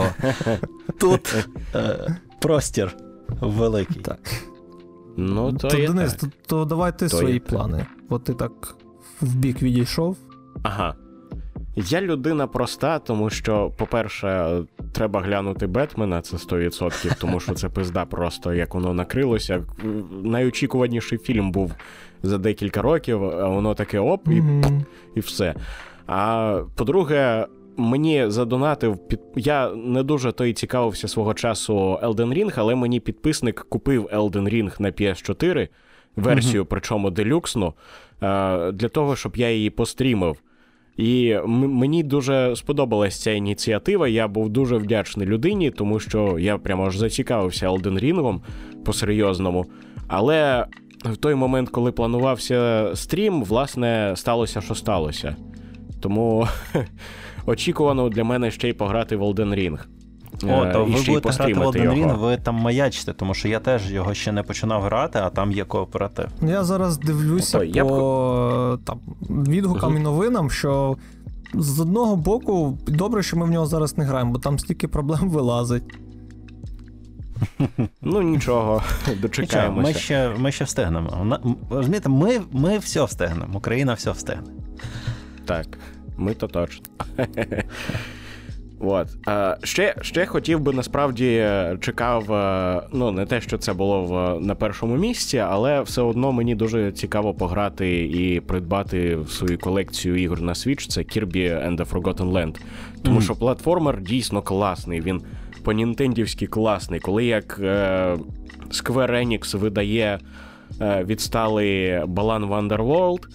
тут простір великий. Так. Ну, то є Денис, так. То давайте свої плани. От ти так в бік відійшов. Ага. Я людина проста, тому що, по-перше, треба глянути Бетмена, це 100%, тому що це пизда просто, як воно накрилося. Найочікуваніший фільм був за декілька років, а воно таке оп, і все. А по-друге, мені задонатив, я не дуже то й цікавився свого часу Elden Ring, але мені підписник купив Elden Ring на PS4, версію, причому делюксну, для того, щоб я її пострімив. І мені дуже сподобалася ця ініціатива, я був дуже вдячний людині, тому що я прямо аж зацікавився Elden Ring'ом по-серйозному. Але в той момент, коли планувався стрім, власне, сталося, що сталося. Тому очікувано для мене ще й пограти в Elden Ring. О, то ви будете грати в Elden Ring, ви там маячите, тому що я теж його ще не починав грати, а там є кооператив. Я зараз дивлюся по там, відгукам і новинам, що з одного боку, добре, що ми в нього зараз не граємо, бо там стільки проблем вилазить. Ну нічого, дочекаємося. Ми ще встигнемо. Розумієте, ми все встигнемо, Україна все встигне. Так, ми то точно. От. Ще хотів би, насправді, чекав, ну, не те, що це було на першому місці, але все одно мені дуже цікаво пограти і придбати в свою колекцію ігор на Switch, це Kirby and the Forgotten Land. Тому що платформер дійсно класний, він по-нінтендівськи класний. Коли як Square Enix видає відсталий Балан Вандерворлд,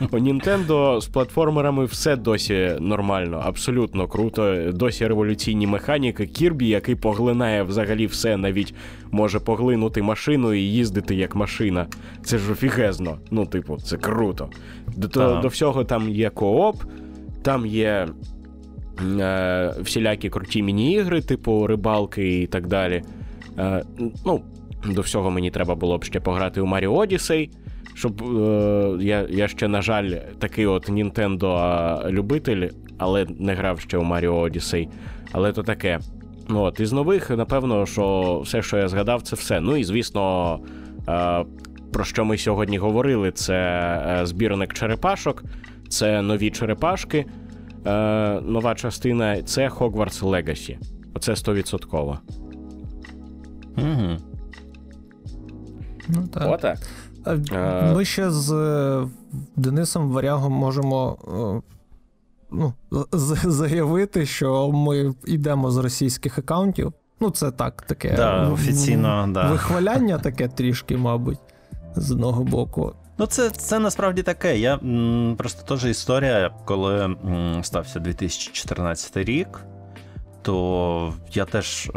у Nintendo з платформерами все досі нормально, абсолютно круто, досі революційні механіки. Кірбі, який поглинає взагалі все, навіть може поглинути машину і їздити як машина. Це ж офігезно, ну типу, це круто. До всього там є кооп, там є всілякі круті міні-ігри, типу рибалки і так далі. Ну, до всього мені треба було б ще пограти у Mario Odyssey, щоб я ще, на жаль, такий от Nintendo-любитель, але не грав ще у Mario Odyssey, але то таке. От, із нових, напевно, що все, що я згадав, це все. Ну і, звісно, про що ми сьогодні говорили, це збірник черепашок, це нові черепашки, нова частина, це Hogwarts Legacy. Оце 100%. Ну, так. Отак. Ми ще з Денисом Варягом можемо заявити, що ми йдемо з російських акаунтів. Ну, це так, таке офіційно, вихваляння таке трішки, мабуть, з одного боку. Ну, це насправді таке. Я просто теж історія, коли стався 2014 рік, то я теж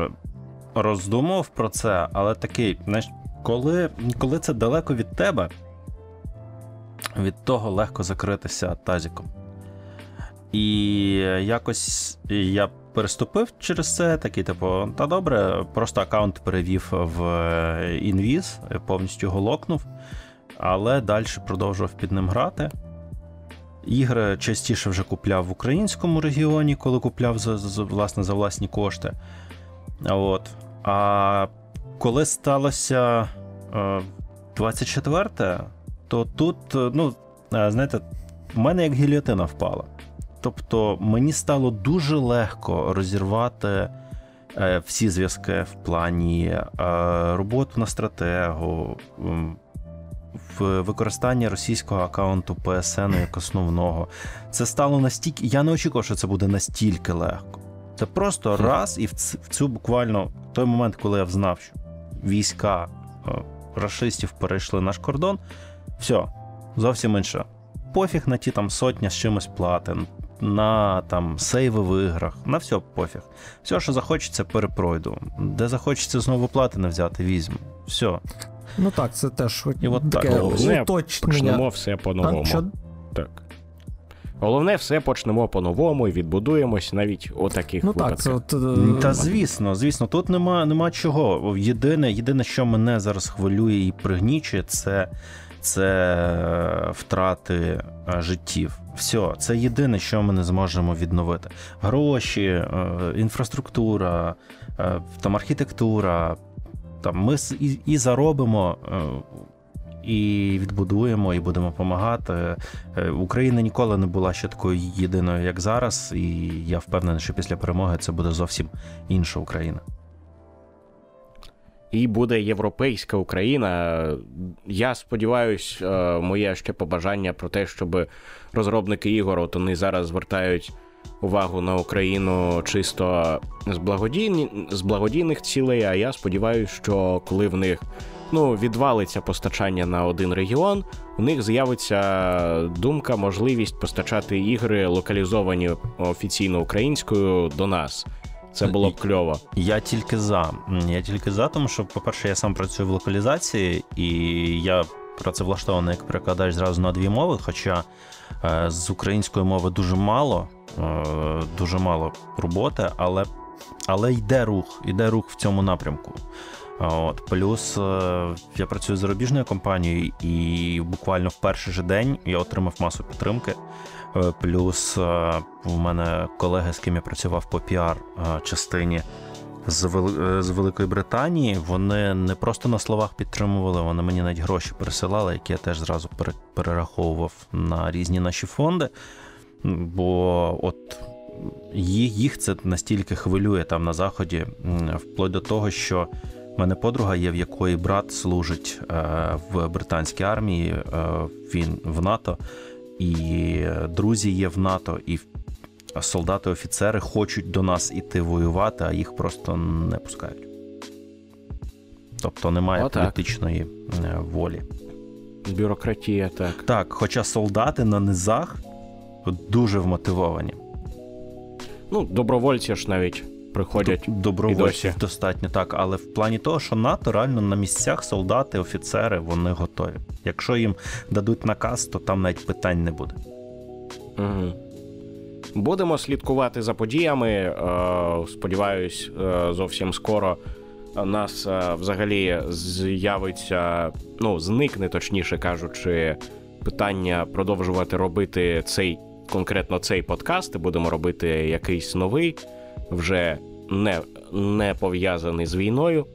роздумав про це, але такий, знаєш, коли це далеко від тебе, від того легко закритися тазиком. І якось я переступив через це, такий, типу, та добре, просто аккаунт перевів в інвіз, повністю голокнув, але далі продовжував під ним грати. Ігри частіше вже купляв в українському регіоні, коли купляв за власні кошти. От. А коли сталося 24-те, то тут, ну, знаєте, в мене як гільйотина впала. Тобто мені стало дуже легко розірвати всі зв'язки в плані роботу на стратегу, використання російського аккаунту ПСН як основного. Це стало настільки, я не очікував, що це буде настільки легко. Це просто раз, і в цю буквально той момент, коли я взнав, що війська рашистів перейшли наш кордон, все, зовсім інше. Пофіг на ті там сотня з чимось платин, на там сейви в іграх, на все пофіг. Все, що захочеться, перепройду. Де захочеться знову платини взяти, візьму. Все. Ну так, це теж таке уточнення. Почнемо все по-новому. Так. Головне, все почнемо по-новому і відбудуємось навіть у таких випадках. Та звісно, тут нема чого. Єдине, що мене зараз хвилює і пригнічує, це це втрати життів. Все, це єдине, що ми не зможемо відновити. Гроші, інфраструктура, там архітектура. Там ми і заробимо, і відбудуємо, і будемо допомагати. Україна ніколи не була ще такою єдиною, як зараз, і я впевнений, що після перемоги це буде зовсім інша Україна. І буде європейська Україна. Я сподіваюсь, моє ще побажання про те, щоб розробники ігор, от вони зараз звертають увагу на Україну чисто з благодійних цілей, а я сподіваюсь, що коли в них відвалиться постачання на один регіон, у них з'явиться думка, можливість постачати ігри, локалізовані офіційно українською, до нас. Це було б кльово. Я тільки за. Я тільки за, тому що, по-перше, я сам працюю в локалізації, і я працевлаштований як перекладач зразу на дві мови, хоча з української мови дуже мало роботи, але йде рух в цьому напрямку. От. Плюс я працюю з зарубіжною компанією, і буквально в перший же день я отримав масу підтримки. Плюс в мене колеги, з ким я працював по піар-частині з Великої Британії, вони не просто на словах підтримували, вони мені навіть гроші пересилали, які я теж зразу перераховував на різні наші фонди, бо от їх це настільки хвилює там на Заході, вплоть до того, що в мене подруга є, в якої брат служить в британській армії, він в НАТО, і друзі є в НАТО, і солдати-офіцери хочуть до нас іти воювати, а їх просто не пускають. Тобто немає політичної волі. Бюрократія, так. Так, хоча солдати на низах дуже вмотивовані. Добровольці ж навіть приходять. Добровольців достатньо, так. Але в плані того, що НАТО реально на місцях солдати, офіцери, вони готові. Якщо їм дадуть наказ, то там навіть питань не буде. Угу. Будемо слідкувати за подіями. Сподіваюсь, зовсім скоро у нас взагалі з'явиться, зникне, точніше кажучи, питання продовжувати робити конкретно цей подкаст, і будемо робити якийсь новий, вже не пов'язаний з війною.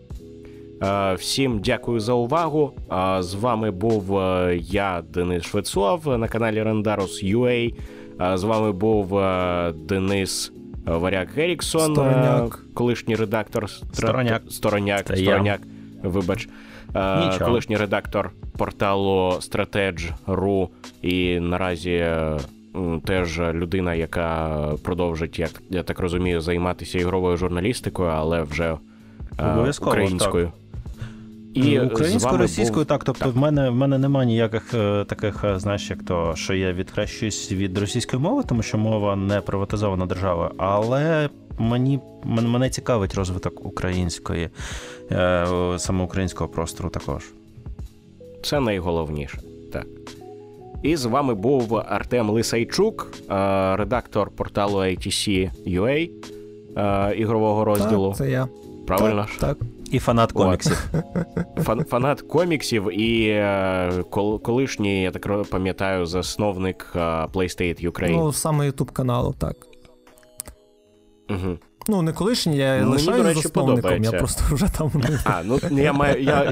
Всім дякую за увагу. З вами був я, Денис Швецов, на каналі Rendaros UA. З вами був Денис Варяг Еріксон, колишній редактор Стороняк. Вибач. Нічого. Колишній редактор порталу Strateg.ru і наразі теж людина, яка продовжить, я так розумію, займатися ігровою журналістикою, але вже українською. Так. І українською, російською, так. Тобто так. В мене немає ніяких таких, знаєш, як то, що я відхрещуюсь від російської мови, тому що мова не приватизована держава, але мене цікавить розвиток української, саме українського простору також. Це найголовніше, так. І з вами був Артем Лисайчук, редактор порталу ITC.ua, ігрового розділу. Так, це я. Правильно? Так. І фанат коміксів. Фанат коміксів і колишній, я так пам'ятаю, засновник PlayState Ukraine. Саме YouTube-каналу, так. Угу. Не колишній, я лишаюся засновником, я просто вже там...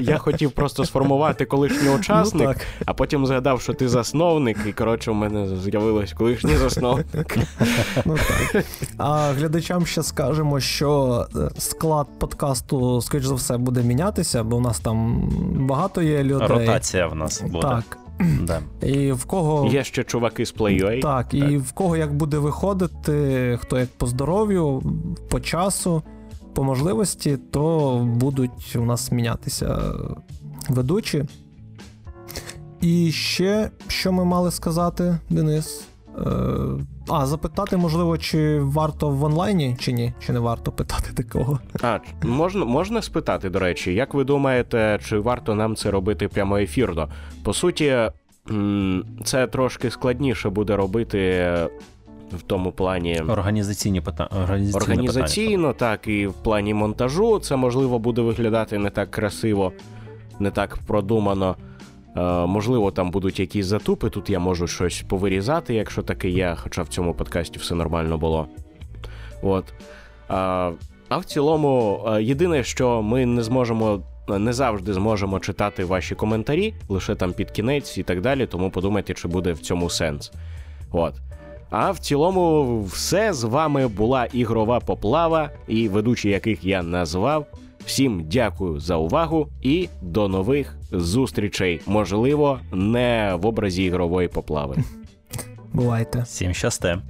Я хотів просто сформувати колишній учасник, а потім згадав, що ти засновник, і, коротше, у мене з'явилось колишній засновник. Так. А глядачам ще скажемо, що склад подкасту, скоріш за все, буде мінятися, бо у нас там багато є людей. Ротація в нас буде. Так. Да. І в кого... Є ще чуваки з Play.ua. Так, і в кого як буде виходити, хто як по здоров'ю, по часу, по можливості, то будуть у нас мінятися ведучі. І ще, що ми мали сказати, Денис? Запитати, можливо, чи варто в онлайні, чи ні? Чи не варто питати такого? Можна спитати, до речі, як ви думаєте, чи варто нам це робити прямо ефірно? По суті, це трошки складніше буде робити в тому плані... Організаційно, так, і в плані монтажу це, можливо, буде виглядати не так красиво, не так продумано. Можливо, там будуть якісь затупи, тут я можу щось повирізати, якщо таке є, хоча в цьому подкасті все нормально було. От. А в цілому, єдине, що ми не завжди зможемо читати ваші коментарі, лише там під кінець і так далі, тому подумайте, чи буде в цьому сенс. От. А в цілому все, з вами була Ігрова Поплава, і ведучі яких я назвав. Всім дякую за увагу і до нових зустрічей. Можливо, не в образі Ігрової Поплави. Бувайте. Всім щастя.